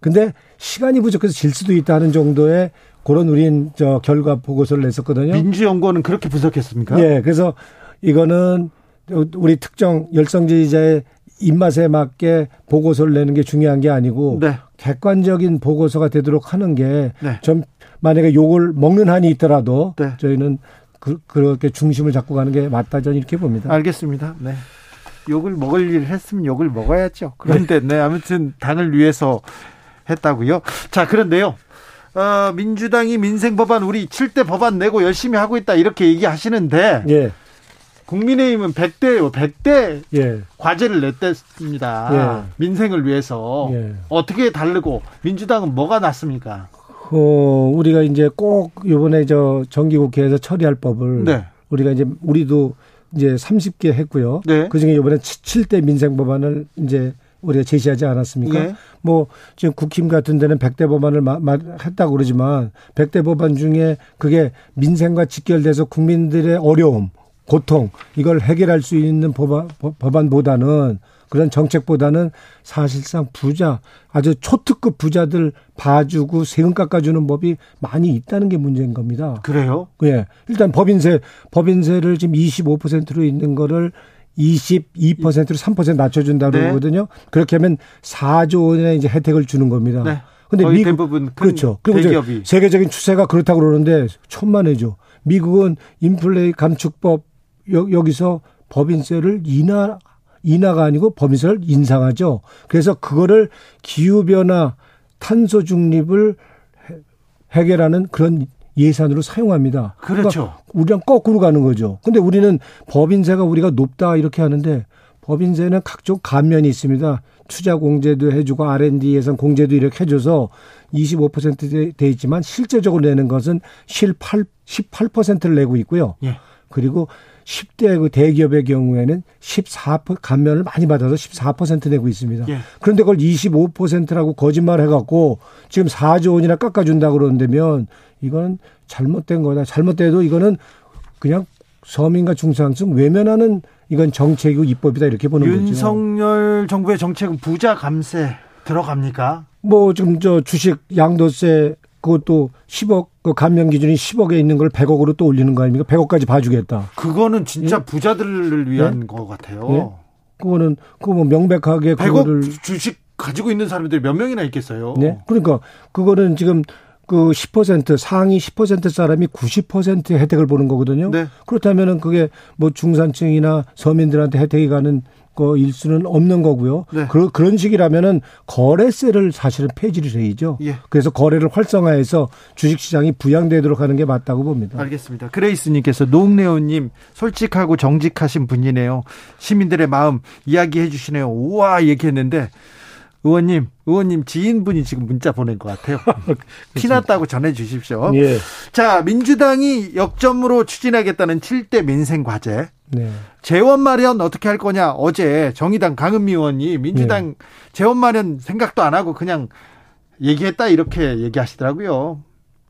근데 시간이 부족해서 질 수도 있다 하는 정도의 그런 우린 저 결과 보고서를 냈었거든요. 민주연구원은 그렇게 분석했습니까? 예. 그래서 이거는 우리 특정 열성 지지자의 입맛에 맞게 보고서를 내는 게 중요한 게 아니고 네. 객관적인 보고서가 되도록 하는 게 좀 네. 만약에 욕을 먹는 한이 있더라도 네. 저희는 그, 그렇게 중심을 잡고 가는 게 맞다 저는 이렇게 봅니다. 알겠습니다. 네. 욕을 먹을 일을 했으면 욕을 먹어야죠. 그런데 네. 네, 아무튼 당을 위해서 했다고요. 자 그런데요. 어, 민주당이 민생법안 우리 칠 대 법안 내고 열심히 하고 있다 이렇게 얘기하시는데 네. 국민의힘은 백 대요. 백 대 예. 과제를 냈댔습니다. 예. 민생을 위해서. 예. 어떻게 다르고 민주당은 뭐가 났습니까? 어, 우리가 이제 꼭 이번에 저 정기국회에서 처리할 법을 네. 우리가 이제 우리도 이제 삼십 개 했고요. 네. 그중에 이번에 칠 대 민생 법안을 이제 우리가 제시하지 않았습니까? 예. 뭐 지금 국힘 같은 데는 백 대 법안을 마, 마, 했다고 그러지만 백 대 법안 중에 그게 민생과 직결돼서 국민들의 어려움 고통 이걸 해결할 수 있는 법안, 법안보다는 그런 정책보다는 사실상 부자 아주 초특급 부자들 봐주고 세금 깎아주는 법이 많이 있다는 게 문제인 겁니다. 그래요? 예. 일단 법인세 법인세를 지금 이십오 퍼센트로 있는 거를 이십이 퍼센트로 삼 퍼센트 낮춰준다고 네. 그러거든요. 그렇게 하면 사조 원의 이제 혜택을 주는 겁니다. 네. 근데 거의 미국, 대부분 그렇죠. 그리고 대기업이. 세계적인 추세가 그렇다고 그러는데 천만에죠. 미국은 인플레이 감축법 여기서 법인세를 인하, 인하가 아니고 법인세를 인상하죠. 그래서 그거를 기후변화 탄소 중립을 해결하는 그런 예산으로 사용합니다. 그렇죠. 그러니까 우리랑 거꾸로 가는 거죠. 그런데 우리는 법인세가 우리가 높다 이렇게 하는데 법인세는 각종 감면이 있습니다. 투자 공제도 해주고 알 앤 디 예산 공제도 이렇게 해줘서 이십오 퍼센트 돼 있지만 실제적으로 내는 것은 십팔, 십팔 퍼센트를 내고 있고요. 예. 그리고 십 대 그 대기업의 경우에는 십사 퍼센트 감면을 많이 받아서 십사 퍼센트 내고 있습니다. 예. 그런데 그걸 이십오 퍼센트라고 거짓말 해갖고 지금 사조 원이나 깎아준다 그러는데면 이건 잘못된 거다. 잘못돼도 이거는 그냥 서민과 중산층 외면하는 이건 정책이고 입법이다 이렇게 보는 윤석열 거죠. 윤석열 정부의 정책은 부자 감세 들어갑니까? 뭐 지금 저 주식 양도세 그것도 십억 그 감면 기준이 십억에 있는 걸 백억으로 또 올리는 거 아닙니까? 백억까지 봐주겠다. 그거는 진짜 예? 부자들을 위한 예? 것 같아요. 예? 그거는 그거 뭐 명백하게 백억 주식 가지고 있는 사람들이 몇 명이나 있겠어요? 네, 예? 그러니까 그거는 지금 그 십 퍼센트 상위 십 퍼센트 사람이 구십 퍼센트의 혜택을 보는 거거든요. 네. 그렇다면은 그게 뭐 중산층이나 서민들한테 혜택이 가는 거 일수는 없는 거고요. 네. 그, 그런 식이라면은 거래세를 사실은 폐지를 해야죠. 예. 그래서 거래를 활성화해서 주식시장이 부양되도록 하는 게 맞다고 봅니다. 알겠습니다. 그레이스님께서 노웅래 의원님 솔직하고 정직하신 분이네요. 시민들의 마음 이야기해 주시네요. 우와 얘기했는데. 의원님, 의원님 지인분이 지금 문자 보낸 것 같아요. 티났다고 전해 주십시오. 예. 자, 민주당이 역점으로 추진하겠다는 칠 대 민생과제. 네. 재원 마련 어떻게 할 거냐. 어제 정의당 강은미 의원이 민주당 네. 재원 마련 생각도 안 하고 그냥 얘기했다 이렇게 얘기하시더라고요.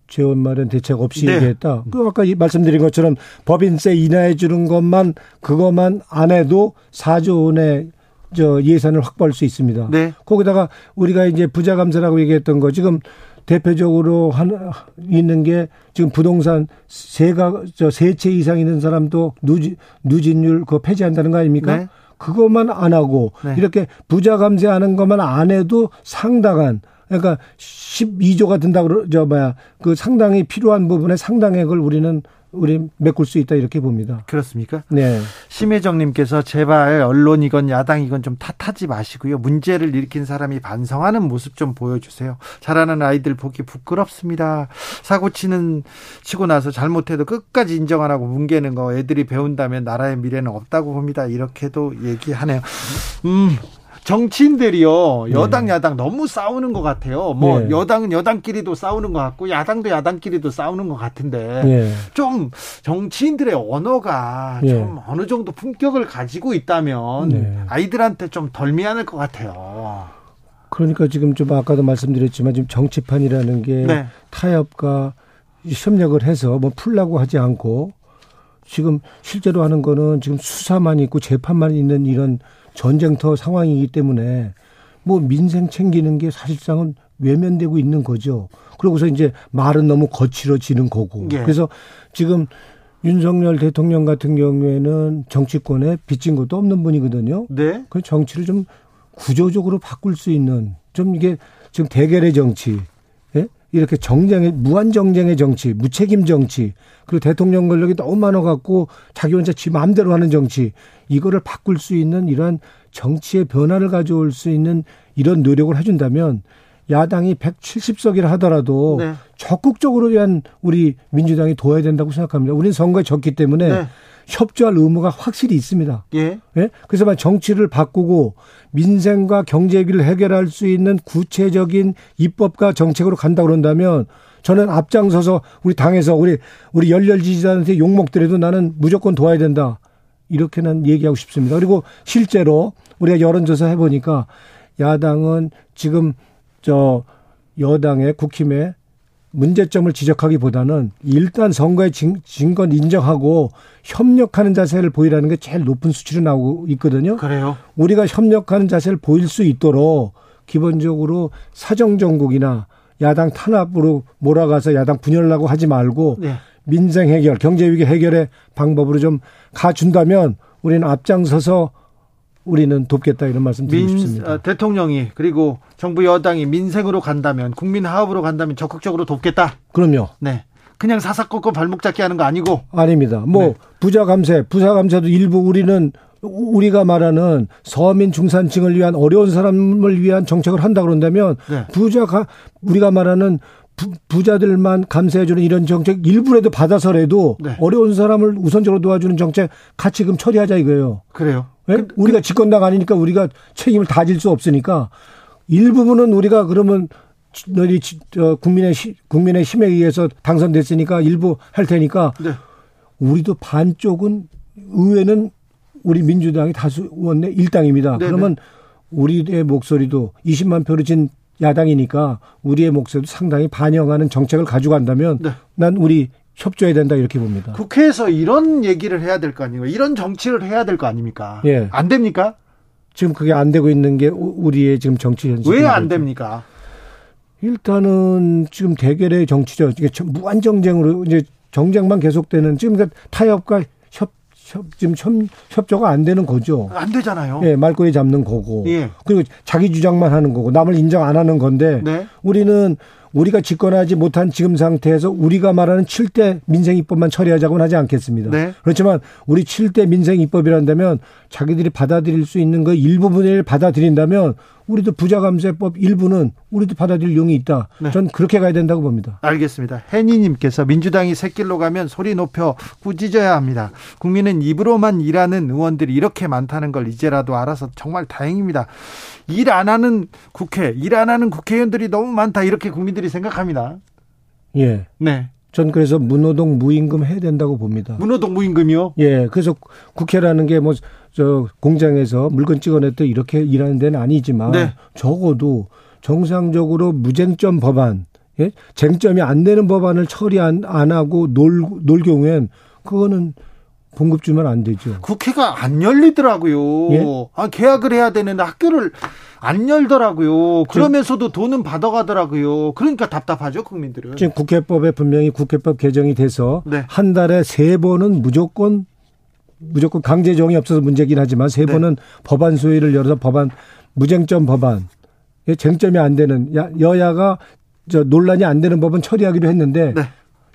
재원 마련 대책 없이 네. 얘기했다. 그 아까 말씀드린 것처럼 법인세 인하해 주는 것만 그것만 안 해도 사조 원의 저 예산을 확보할 수 있습니다. 네. 거기다가 우리가 이제 부자 감세라고 얘기했던 거 지금 대표적으로 하나 있는 게 지금 부동산 세가 저 세 채 이상 있는 사람도 누지, 누진율 그거 폐지한다는 거 아닙니까? 네. 그것만 안 하고 네. 이렇게 부자 감세하는 것만 안 해도 상당한 그러니까 십이조가 든다 그러죠, 뭐야 그 상당히 필요한 부분의 상당액을 우리는. 우리 메꿀 수 있다 이렇게 봅니다. 그렇습니까? 네. 심혜정님께서 제발 언론이건 야당이건 좀 탓하지 마시고요. 문제를 일으킨 사람이 반성하는 모습 좀 보여주세요. 자라는 아이들 보기 부끄럽습니다. 사고 치는 치고 나서 잘못해도 끝까지 인정 안 하고 뭉개는 거 애들이 배운다면 나라의 미래는 없다고 봅니다. 이렇게도 얘기하네요. 음. 정치인들이요 여당 네. 야당 너무 싸우는 것 같아요. 뭐 네. 여당은 여당끼리도 싸우는 것 같고 야당도 야당끼리도 싸우는 것 같은데 네. 좀 정치인들의 언어가 네. 좀 어느 정도 품격을 가지고 있다면 네. 아이들한테 좀 덜 미안할 것 같아요. 그러니까 지금 좀 아까도 말씀드렸지만 지금 정치판이라는 게 네. 타협과 협력을 해서 뭐 풀라고 하지 않고 지금 실제로 하는 거는 지금 수사만 있고 재판만 있는 이런. 전쟁터 상황이기 때문에 뭐 민생 챙기는 게 사실상은 외면되고 있는 거죠. 그러고서 이제 말은 너무 거칠어지는 거고. 예. 그래서 지금 윤석열 대통령 같은 경우에는 정치권에 빚진 것도 없는 분이거든요. 네. 그 정치를 좀 구조적으로 바꿀 수 있는 좀 이게 지금 대결의 정치. 예? 이렇게 정쟁의 무한 정쟁의 정치, 무책임 정치, 그리고 대통령 권력이 너무 많아갖고 자기 혼자 지 마음대로 하는 정치, 이거를 바꿀 수 있는 이러한 정치의 변화를 가져올 수 있는 이런 노력을 해준다면 야당이 백칠십석이라 하더라도 네. 적극적으로 위한 우리 민주당이 도와야 된다고 생각합니다. 우리는 선거에 졌기 때문에 네. 협조할 의무가 확실히 있습니다. 예. 예? 그래서 정치를 바꾸고 민생과 경제 위기를 해결할 수 있는 구체적인 입법과 정책으로 간다 그런다면 저는 앞장서서 우리 당에서 우리 우리 열렬 지지자한테 욕 먹더라도 나는 무조건 도와야 된다. 이렇게는 얘기하고 싶습니다. 그리고 실제로 우리가 여론조사 해보니까 야당은 지금 저 여당의 국힘의 문제점을 지적하기보다는 일단 선거에 진 건 인정하고 협력하는 자세를 보이라는 게 제일 높은 수치로 나오고 있거든요. 그래요. 우리가 협력하는 자세를 보일 수 있도록 기본적으로 사정정국이나 야당 탄압으로 몰아가서 야당 분열하려고 하지 말고 네. 민생 해결, 경제위기 해결의 방법으로 좀 가준다면 우리는 앞장서서 우리는 돕겠다 이런 말씀 드리고 민, 싶습니다. 대통령이 그리고 정부 여당이 민생으로 간다면 국민 하업으로 간다면 적극적으로 돕겠다. 그럼요. 네, 그냥 사사건건 발목 잡기 하는 거 아니고. 아닙니다. 뭐 네. 부자 감세, 부자 감세도 일부 우리는 우리가 말하는 서민 중산층을 위한 어려운 사람을 위한 정책을 한다 그런다면 네. 부자가 우리가 말하는 부, 부자들만 감세해주는 이런 정책 일부라도 받아서라도 네. 어려운 사람을 우선적으로 도와주는 정책 같이 그럼 처리하자 이거예요. 그래요. 네? 우리가 집권당 아니니까 우리가 책임을 다질 수 없으니까 일부분은 우리가 그러면 너희 국민의 국민의 힘에 의해서 당선됐으니까 일부 할 테니까 네. 우리도 반쪽은 의회는 우리 민주당이 다수 원내 일당입니다. 네네. 그러면 우리의 목소리도 이십만 표를 진 야당이니까 우리의 목소리도 상당히 반영하는 정책을 가져간다면 네. 난 우리 협조해야 된다 이렇게 봅니다. 국회에서 이런 얘기를 해야 될 거 아닙니까? 이런 정치를 해야 될 거 아닙니까? 예. 안 됩니까? 지금 그게 안 되고 있는 게 우리의 지금 정치 현실. 왜 안 됩니까? 일단은 지금 대결의 정치죠. 이게 무한 정쟁으로 이제 정쟁만 계속되는 지금 그러니까 타협과 협, 협 지금 협, 협조가 안 되는 거죠. 안 되잖아요. 예, 말꼬리 잡는 거고. 예. 그리고 자기 주장만 하는 거고 남을 인정 안 하는 건데 네. 우리는 우리가 집권하지 못한 지금 상태에서 우리가 말하는 칠 대 민생입법만 처리하자고는 하지 않겠습니다. 네. 그렇지만 우리 칠 대 민생입법이란다면 자기들이 받아들일 수 있는 그 일부분을 받아들인다면 우리도 부자감세법 일부는 우리도 받아들일 용이 있다. 네. 전 그렇게 가야 된다고 봅니다. 알겠습니다. 혜니님께서 민주당이 새길로 가면 소리 높여 꾸짖어야 합니다. 국민은 입으로만 일하는 의원들이 이렇게 많다는 걸 이제라도 알아서 정말 다행입니다. 일 안 하는 국회, 일 안 하는 국회의원들이 너무 많다 이렇게 국민들이 생각합니다. 예. 네. 전 그래서 무노동 무임금 해야 된다고 봅니다. 무노동 무임금이요? 예. 그래서 국회라는 게 뭐 저 공장에서 물건 찍어냈던 이렇게 일하는 데는 아니지만 네. 적어도 정상적으로 무쟁점 법안, 예? 쟁점이 안 되는 법안을 처리 안, 안 하고 놀, 놀 경우엔 그거는 봉급 주면 안 되죠. 국회가 안 열리더라고요. 예? 아, 계약을 해야 되는데 학교를 안 열더라고요. 그러면서도 돈은 받아가더라고요. 그러니까 답답하죠, 국민들은. 지금 국회법에 분명히 국회법 개정이 돼서 네. 한 달에 세 번은 무조건 무조건 강제 적용이 없어서 문제긴 하지만 세 네. 번은 법안 소위를 열어서 법안 무쟁점 법안 쟁점이 안 되는 여야가 저 논란이 안 되는 법은 처리하기로 했는데 네.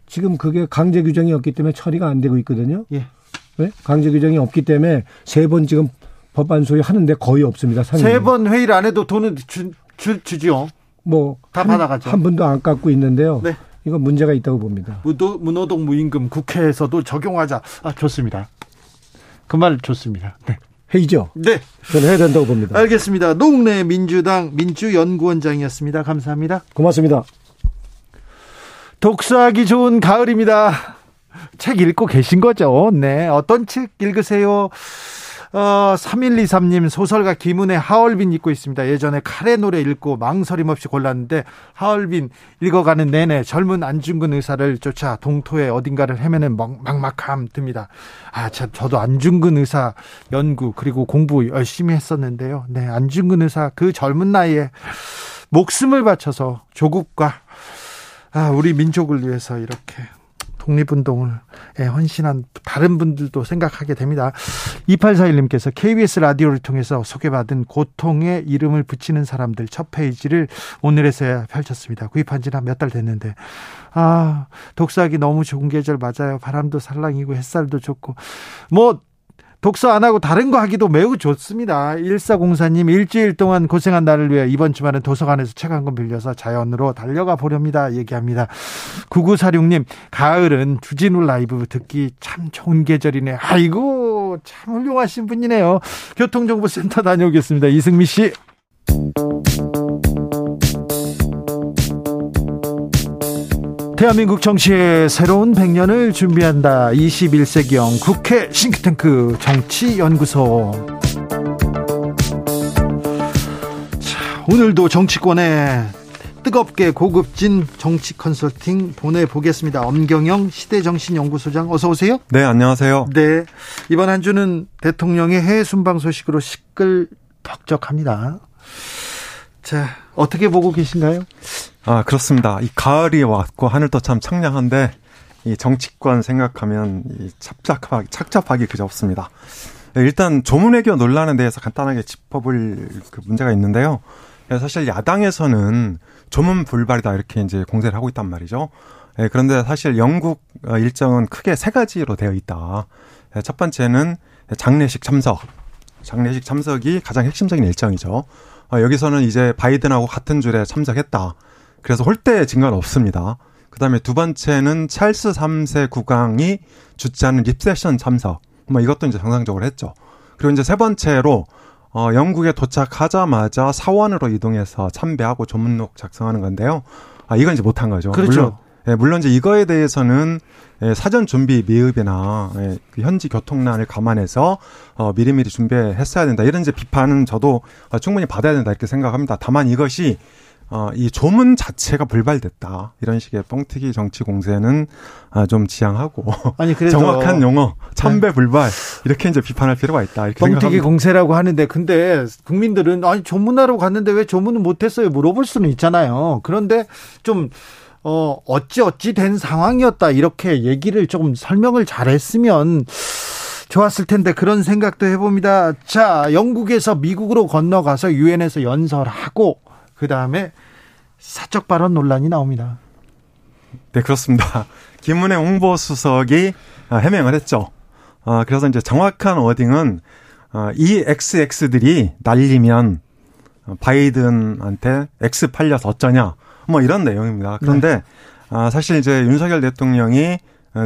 지금 그게 강제 규정이 없기 때문에 처리가 안 되고 있거든요. 예. 네? 강제 규정이 없기 때문에 세 번 지금 법안 소위 하는데 거의 없습니다. 세 번 회의를 안 해도 돈은 주, 주, 주지요. 뭐 다 받아가죠. 한 번도 안 깎고 있는데요. 네. 이건 문제가 있다고 봅니다. 무도, 무노동 무임금 국회에서도 적용하자. 아, 좋습니다. 그 말 좋습니다. 네. 회의죠. 네. 저는 해야 된다고 봅니다. 알겠습니다. 노웅래 민주당 민주연구원장이었습니다. 감사합니다. 고맙습니다. 독서하기 좋은 가을입니다. 책 읽고 계신 거죠? 네. 어떤 책 읽으세요? 어, 삼일이삼 님 소설가 김은혜 하얼빈 읽고 있습니다. 예전에 칼의 노래 읽고 망설임 없이 골랐는데 하얼빈 읽어가는 내내 젊은 안중근 의사를 쫓아 동토의 어딘가를 헤매는 막막함 듭니다. 아, 참 저도 안중근 의사 연구 그리고 공부 열심히 했었는데요. 네, 안중근 의사 그 젊은 나이에 목숨을 바쳐서 조국과 아, 우리 민족을 위해서 이렇게 독립운동을 헌신한 다른 분들도 생각하게 됩니다. 이팔사일 님께서 케이비에스 라디오를 통해서 소개받은 고통의 이름을 붙이는 사람들 첫 페이지를 오늘에서야 펼쳤습니다. 구입한 지는 몇 달 됐는데 아 독서하기 너무 좋은 계절 맞아요. 바람도 살랑이고 햇살도 좋고 뭐 독서 안 하고 다른 거 하기도 매우 좋습니다. 일사공사 님 일주일 동안 고생한 나를 위해 이번 주말은 도서관에서 책 한 권 빌려서 자연으로 달려가 보렵니다. 얘기합니다. 구구사육 님 가을은 주진우 라이브 듣기 참 좋은 계절이네. 아이고 참 훌륭하신 분이네요. 교통정보센터 다녀오겠습니다. 이승미 씨. 대한민국 정치의 새로운 백 년을 준비한다. 이십일 세기형 국회 싱크탱크 정치연구소. 자, 오늘도 정치권에 뜨겁게 고급진 정치 컨설팅 보내보겠습니다. 엄경영 시대정신연구소장 어서 오세요. 네, 안녕하세요. 네, 이번 한 주는 대통령의 해외 순방 소식으로 시끌벅적합니다. 자, 어떻게 보고 계신가요? 아, 그렇습니다. 이 가을이 왔고 하늘도 참 창량한데 이 정치권 생각하면 이 착잡하기, 착잡하기 그저 없습니다. 일단 조문외교 논란에 대해서 간단하게 짚어볼 그 문제가 있는데요. 사실 야당에서는 조문 불발이다 이렇게 이제 공세를 하고 있단 말이죠. 그런데 사실 영국 일정은 크게 세 가지로 되어 있다. 첫 번째는 장례식 참석. 장례식 참석이 가장 핵심적인 일정이죠. 여기서는 이제 바이든하고 같은 줄에 참석했다. 그래서 홀대 증거는 없습니다. 그다음에 두 번째는 찰스 삼 세 국왕이 주최하는 립세션 참석. 뭐 이것도 이제 정상적으로 했죠. 그리고 이제 세 번째로 어 영국에 도착하자마자 사원으로 이동해서 참배하고 조문록 작성하는 건데요. 아 이건 이제 못한 거죠. 그렇죠. 물론 예, 물론 이제 이거에 대해서는 예, 사전 준비 미흡이나 예, 그 현지 교통난을 감안해서 어, 미리미리 준비했어야 된다. 이런 이제 비판은 저도 어, 충분히 받아야 된다 이렇게 생각합니다. 다만 이것이 어, 이 조문 자체가 불발됐다. 이런 식의 뻥튀기 정치 공세는 아, 좀 지양하고 아니, 그래서 정확한 용어, 참배 불발 이렇게 이제 비판할 필요가 있다. 이렇게 뻥튀기 생각합니다. 공세라고 하는데 근데 국민들은 아니 조문하러 갔는데 왜 조문은 못했어요? 물어볼 수는 있잖아요. 그런데 좀 어, 어찌 어찌 된 상황이었다. 이렇게 얘기를 조금 설명을 잘했으면 좋았을 텐데 그런 생각도 해봅니다. 자, 영국에서 미국으로 건너가서 유엔에서 연설하고 그다음에 사적 발언 논란이 나옵니다. 네, 그렇습니다. 김은혜 홍보수석이 해명을 했죠. 그래서 이제 정확한 워딩은 이 엑스엑스들이 날리면 바이든한테 X 팔려서 어쩌냐. 뭐 이런 내용입니다. 그런데 네. 사실 이제 윤석열 대통령이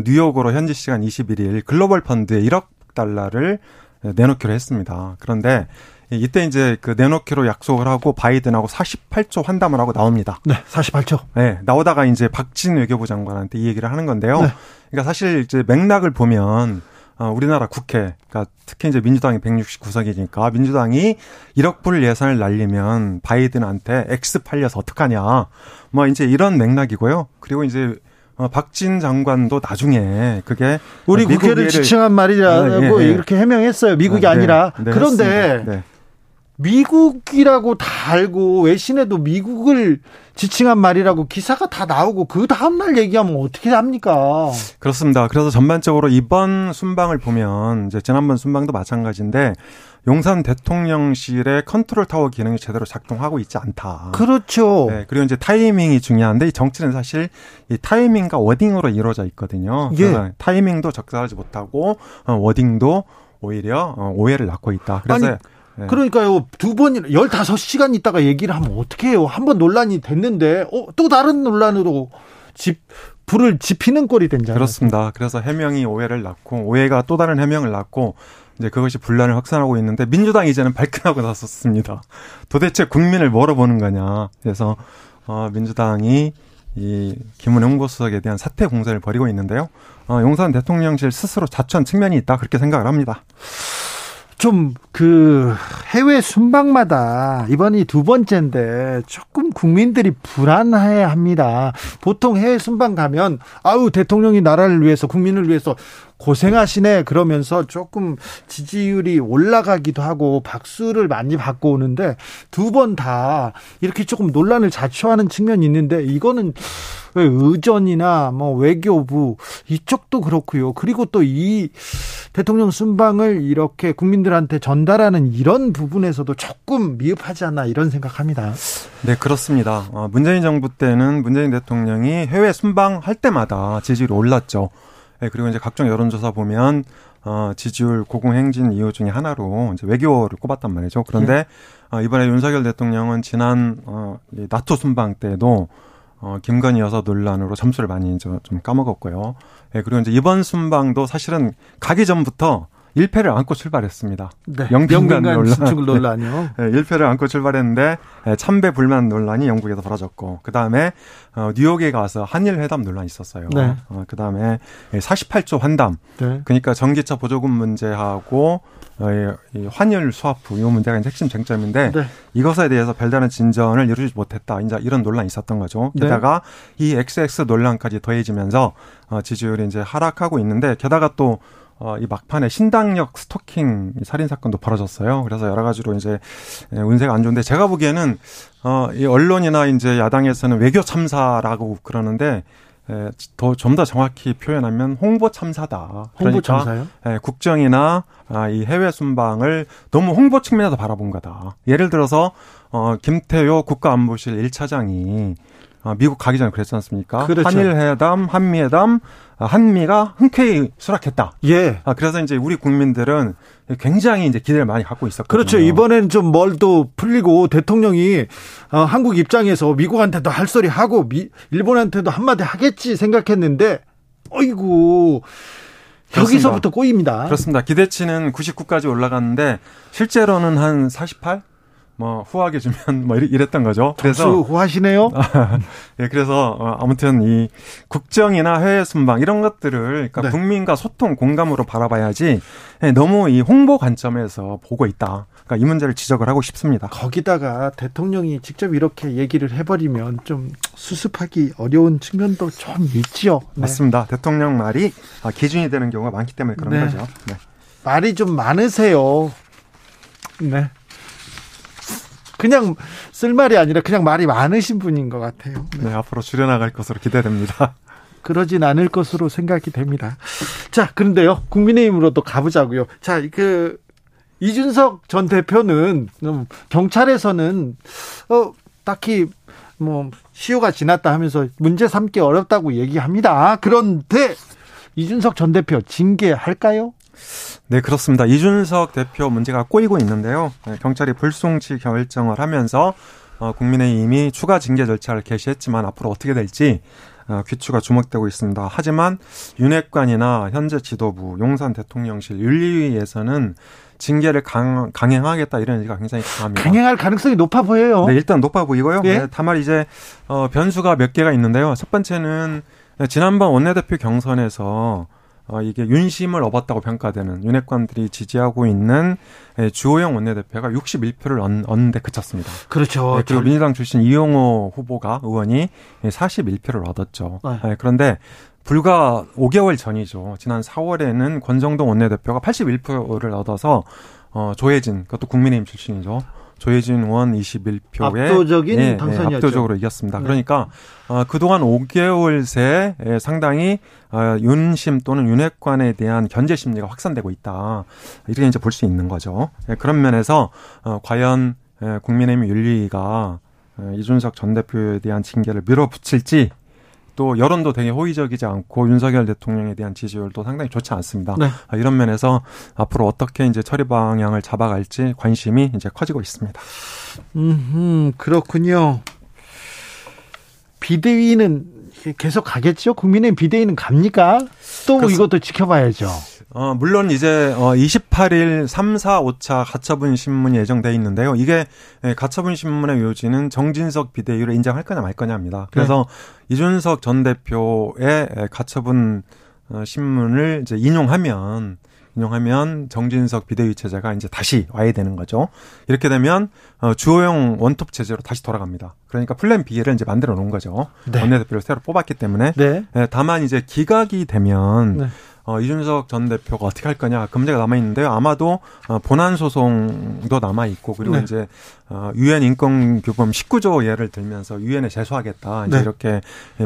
뉴욕으로 현지 시간 이십일일 글로벌 펀드에 일억 달러를 내놓기로 했습니다. 그런데 이때 이제 그 내놓기로 약속을 하고 바이든하고 사십팔 초 환담을 하고 나옵니다. 네, 사십팔 초. 네, 나오다가 이제 박진 외교부 장관한테 이 얘기를 하는 건데요. 네. 그러니까 사실 이제 맥락을 보면 우리나라 국회, 그러니까 특히 이제 민주당이 백육십구 석이니까 민주당이 일억 불 예산을 날리면 바이든한테 X 팔려서 어떡하냐. 뭐 이제 이런 맥락이고요. 그리고 이제 박진 장관도 나중에 그게 우리 국회를 지칭한 말이라고 네, 네, 이렇게 해명했어요. 미국이 네, 아니라. 네, 그런데. 미국이라고 다 알고 외신에도 미국을 지칭한 말이라고 기사가 다 나오고 그 다음날 얘기하면 어떻게 합니까? 그렇습니다. 그래서 전반적으로 이번 순방을 보면 이제 지난번 순방도 마찬가지인데 용산 대통령실의 컨트롤 타워 기능이 제대로 작동하고 있지 않다. 그렇죠. 네, 그리고 이제 타이밍이 중요한데 이 정치는 사실 이 타이밍과 워딩으로 이루어져 있거든요. 예. 그래서 타이밍도 적절하지 못하고 워딩도 오히려 오해를 낳고 있다. 그래서 아니. 네. 그러니까요. 두 번이나 열다섯 시간 있다가 얘기를 하면 어떻게 해요. 한 번 논란이 됐는데 어, 또 다른 논란으로 집, 불을 지피는 꼴이 된잖아요. 그렇습니다. 그래서 해명이 오해를 낳고 오해가 또 다른 해명을 낳고 이제 그것이 분란을 확산하고 있는데 민주당이 이제는 발끈하고 나섰습니다. 도대체 국민을 뭐로 보는 거냐. 그래서 어, 민주당이 이 김은혜 홍보수석에 대한 사퇴 공세를 벌이고 있는데요. 어, 용산 대통령실 스스로 자초한 측면이 있다 그렇게 생각을 합니다. 좀 그 해외 순방마다 이번이 두 번째인데 조금 국민들이 불안해합니다. 보통 해외 순방 가면 아우 대통령이 나라를 위해서 국민을 위해서 고생하시네 그러면서 조금 지지율이 올라가기도 하고 박수를 많이 받고 오는데 두 번 다 이렇게 조금 논란을 자초하는 측면이 있는데 이거는 의전이나 뭐 외교부 이쪽도 그렇고요. 그리고 또 이 대통령 순방을 이렇게 국민들한테 전달하는 이런 부분에서도 조금 미흡하지 않나 이런 생각합니다. 네, 그렇습니다. 문재인 정부 때는 문재인 대통령이 해외 순방할 때마다 지지율이 올랐죠. 네, 그리고 이제 각종 여론조사 보면, 어, 지지율 고공행진 이유 중에 하나로 이제 외교를 꼽았단 말이죠. 그런데, 어, 이번에 윤석열 대통령은 지난, 어, 이 나토 순방 때도, 어, 김건희 여사 논란으로 점수를 많이 이제 좀 까먹었고요. 예, 네, 그리고 이제 이번 순방도 사실은 가기 전부터 일 패를 안고 출발했습니다. 네. 영빈관 논란. 논란이요. 네, 일 패를 안고 출발했는데 참배 불만 논란이 영국에서 벌어졌고 그다음에 뉴욕에 가서 한일회담 논란이 있었어요. 네. 그다음에 사십팔 조 환담. 네. 그러니까 전기차 보조금 문제하고 환율 스와프 이 문제가 이제 핵심 쟁점인데 네. 이것에 대해서 별다른 진전을 이루지 못했다. 이제 이런 논란이 있었던 거죠. 게다가 네. 이 엑스엑스 논란까지 더해지면서 지지율이 이제 하락하고 있는데 게다가 또 어, 이 막판에 신당역 스토킹 살인 사건도 벌어졌어요. 그래서 여러 가지로 이제 운세가 안 좋은데 제가 보기에는 어, 이 언론이나 이제 야당에서는 외교 참사라고 그러는데 에, 더 좀 더 정확히 표현하면 홍보 참사다. 홍보 참사요? 그러니까 에, 국정이나 아, 이 해외 순방을 너무 홍보 측면에서 바라본 거다. 예를 들어서 어, 김태효 국가안보실 일 차장이 미국 가기 전에 그랬지 않습니까? 그렇죠. 한일회담, 한미회담, 한미가 흔쾌히 수락했다. 예. 아, 그래서 이제 우리 국민들은 굉장히 이제 기대를 많이 갖고 있었거든요. 그렇죠. 이번에는 좀 뭘도 풀리고 대통령이 어, 한국 입장에서 미국한테도 할 소리 하고 미, 일본한테도 한마디 하겠지 생각했는데, 어이구. 그렇습니다. 여기서부터 꼬입니다. 그렇습니다. 기대치는 구십구까지 올라갔는데, 실제로는 한 사십팔? 뭐 후하게 주면 뭐 이랬던 거죠. 그래서 후하시네요. 예, 그래서 아무튼 이 국정이나 해외 순방 이런 것들을 그러니까 네. 국민과 소통 공감으로 바라봐야지 너무 이 홍보 관점에서 보고 있다. 그러니까 이 문제를 지적을 하고 싶습니다. 거기다가 대통령이 직접 이렇게 얘기를 해버리면 좀 수습하기 어려운 측면도 좀 있죠. 네. 맞습니다. 대통령 말이 기준이 되는 경우가 많기 때문에 그런 네. 거죠. 네. 말이 좀 많으세요. 네. 그냥 쓸 말이 아니라 그냥 말이 많으신 분인 것 같아요. 네, 네 앞으로 줄여나갈 것으로 기대됩니다. 그러진 않을 것으로 생각이 됩니다. 자, 그런데요, 국민의힘으로 또 가보자고요. 자, 그 이준석 전 대표는 경찰에서는 어, 딱히 뭐 시효가 지났다 하면서 문제 삼기 어렵다고 얘기합니다. 그런데 이준석 전 대표 징계할까요? 네, 그렇습니다. 이준석 대표 문제가 꼬이고 있는데요. 경찰이 불송치 결정을 하면서 국민의힘이 추가 징계 절차를 개시했지만 앞으로 어떻게 될지 귀추가 주목되고 있습니다. 하지만 윤핵관이나 현재 지도부, 용산 대통령실, 윤리위에서는 징계를 강, 강행하겠다 이런 얘기가 굉장히 강합니다. 강행할 가능성이 높아 보여요. 네, 일단 높아 보이고요. 네. 네, 다만 이제 변수가 몇 개가 있는데요. 첫 번째는 지난번 원내대표 경선에서 어, 이게 윤심을 얻었다고 평가되는 윤핵관들이 지지하고 있는 주호영 원내대표가 육십일 표를 얻, 얻는데 그쳤습니다. 그렇죠. 네, 그리고 민주당 출신 이용호 후보가 의원이 사십일 표를 얻었죠. 네. 네, 그런데 불과 오 개월 전이죠. 지난 사월에는 권정동 원내대표가 팔십일 표를 얻어서 어, 조혜진, 그것도 국민의힘 출신이죠. 조혜진 의원 이십일 표에 압도적인 네, 당선이었죠. 네, 압도적으로 이겼습니다. 네. 그러니까 어, 그동안 오 개월 새 상당히 어, 윤심 또는 윤핵관에 대한 견제 심리가 확산되고 있다. 이렇게 이제 볼 수 있는 거죠. 네, 그런 면에서 어, 과연 에, 국민의힘 윤리위가 에, 이준석 전 대표에 대한 징계를 밀어붙일지. 또 여론도 되게 호의적이지 않고 윤석열 대통령에 대한 지지율도 상당히 좋지 않습니다. 네. 이런 면에서 앞으로 어떻게 이제 처리 방향을 잡아갈지 관심이 이제 커지고 있습니다. 음, 그렇군요. 비대위는 계속 가겠죠? 국민의힘 비대위는 갑니까? 또 그래서, 이것도 지켜봐야죠. 어, 물론 이제 이십팔 일 삼, 사, 오 차 가처분 신문이 예정돼 있는데요. 이게 가처분 신문의 요지는 정진석 비대위를 인정할 거냐 말 거냐입니다. 그래서 네. 이준석 전 대표의 가처분 신문을 이제 인용하면 인용하면 정진석 비대위 체제가 이제 다시 와야 되는 거죠. 이렇게 되면 주호영 원톱 체제로 다시 돌아갑니다. 그러니까 플랜 B를 이제 만들어 놓은 거죠. 네. 원내대표를 새로 뽑았기 때문에. 네. 다만 이제 기각이 되면. 네. 어, 이준석 전 대표가 어떻게 할 거냐 그 문제가 남아있는데요. 아마도 어, 본안 소송도 남아있고 그리고 네. 이제 어, 유엔 인권규범 십구 조 예를 들면서 유엔에 제소하겠다 이제 네. 이렇게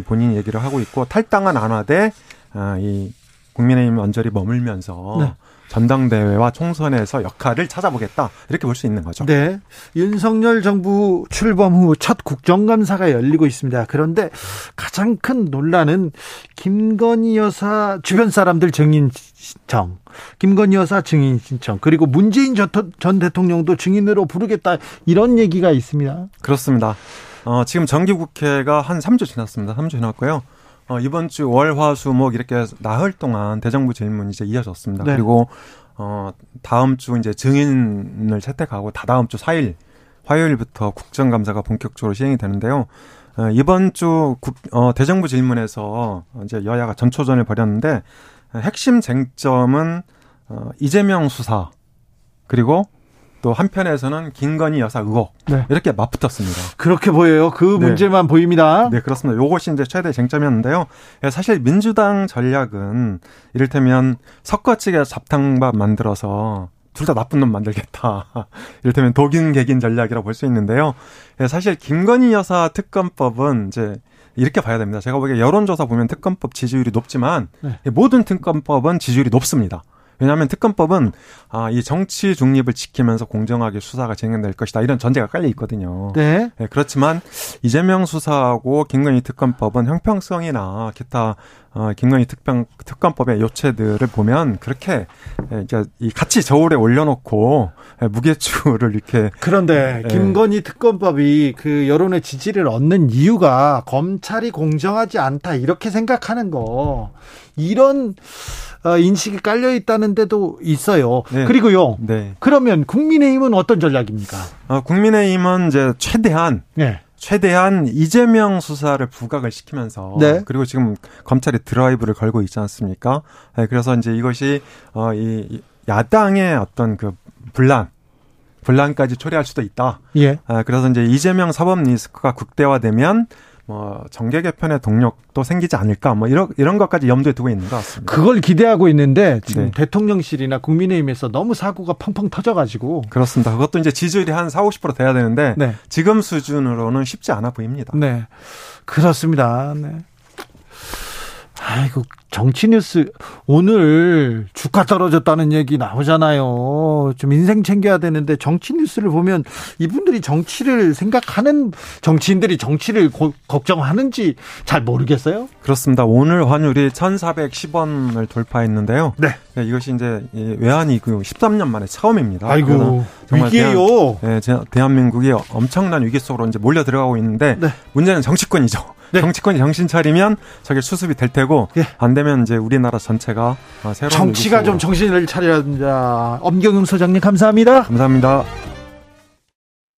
본인 얘기를 하고 있고 탈당한 안하되 어, 이 국민의힘 언저리 머물면서 네. 전당대회와 총선에서 역할을 찾아보겠다 이렇게 볼 수 있는 거죠. 네, 윤석열 정부 출범 후 첫 국정감사가 열리고 있습니다. 그런데 가장 큰 논란은 김건희 여사 주변 사람들 증인 신청, 김건희 여사 증인 신청 그리고 문재인 전 대통령도 증인으로 부르겠다 이런 얘기가 있습니다. 그렇습니다. 어, 지금 정기국회가 한 삼 주 지났습니다. 삼 주 지났고요. 어, 이번 주 월, 화, 수, 목 이렇게 나흘 동안 대정부 질문이 이제 이어졌습니다. 네. 그리고, 어, 다음 주 이제 증인을 채택하고 다다음 주 사 일, 화요일부터 국정감사가 본격적으로 시행이 되는데요. 어, 이번 주 국, 어, 대정부 질문에서 이제 여야가 전초전을 벌였는데 핵심 쟁점은, 어, 이재명 수사, 그리고 또 한편에서는 김건희 여사 의혹 네. 이렇게 맞붙었습니다. 그렇게 보여요. 그 네. 문제만 보입니다. 네, 그렇습니다. 요것이 이제 최대 쟁점이었는데요. 사실 민주당 전략은 이를테면 석거 측에서 잡탕밥 만들어서 둘 다 나쁜 놈 만들겠다. 이를테면 독인 개긴 전략이라고 볼 수 있는데요. 사실 김건희 여사 특검법은 이제 이렇게 봐야 됩니다. 제가 보기에 여론조사 보면 특검법 지지율이 높지만 네. 모든 특검법은 지지율이 높습니다. 왜냐하면 특검법은 아, 이 정치 중립을 지키면서 공정하게 수사가 진행될 것이다. 이런 전제가 깔려 있거든요. 네. 네 그렇지만 이재명 수사하고 김건희 특검법은 형평성이나 기타 어, 김건희 특방, 특검법의 요체들을 보면 그렇게 이제 이 같이 저울에 올려놓고 무게추를 이렇게. 그런데 김건희 특검법이 그 여론의 지지를 얻는 이유가 검찰이 공정하지 않다 이렇게 생각하는 거, 이런 인식이 깔려 있다는 데도 있어요. 네. 그리고요. 네. 그러면 국민의힘은 어떤 전략입니까? 어, 국민의힘은 이제 최대한. 네. 최대한 이재명 수사를 부각을 시키면서 네. 그리고 지금 검찰이 드라이브를 걸고 있지 않습니까? 네, 그래서 이제 이것이 어, 이 야당의 어떤 그 분란, 분란까지 초래할 수도 있다. 예. 아, 그래서 이제 이재명 사법 리스크가 극대화되면 뭐 정계 개편의 동력도 생기지 않을까, 뭐 이런 이런 것까지 염두에 두고 있는 것 같습니다. 그걸 기대하고 있는데 지금 네. 대통령실이나 국민의힘에서 너무 사고가 펑펑 터져가지고. 그렇습니다. 그것도 이제 지지율이 한 사오십 퍼센트 돼야 되는데 네. 지금 수준으로는 쉽지 않아 보입니다. 네, 그렇습니다. 네. 아이고, 정치뉴스 오늘 주가 떨어졌다는 얘기 나오잖아요. 좀 인생 챙겨야 되는데 정치뉴스를 보면 이분들이 정치를 생각하는, 정치인들이 정치를 고, 걱정하는지 잘 모르겠어요. 그렇습니다. 오늘 환율이 천사백십 원을 돌파했는데요. 네. 네, 이것이 이제 외환위기 십삼 년 만에 처음입니다. 아이고, 정말 위기예요. 대한, 네, 대한민국이 엄청난 위기 속으로 이제 몰려 들어가고 있는데 네. 문제는 정치권이죠. 네. 정치권이 정신 차리면 저게 수습이 될 테고 네. 안 되면 이제 우리나라 전체가 새로운 정치가 좀 정신을 차려야 된다. 엄경영 소장님 감사합니다. 감사합니다.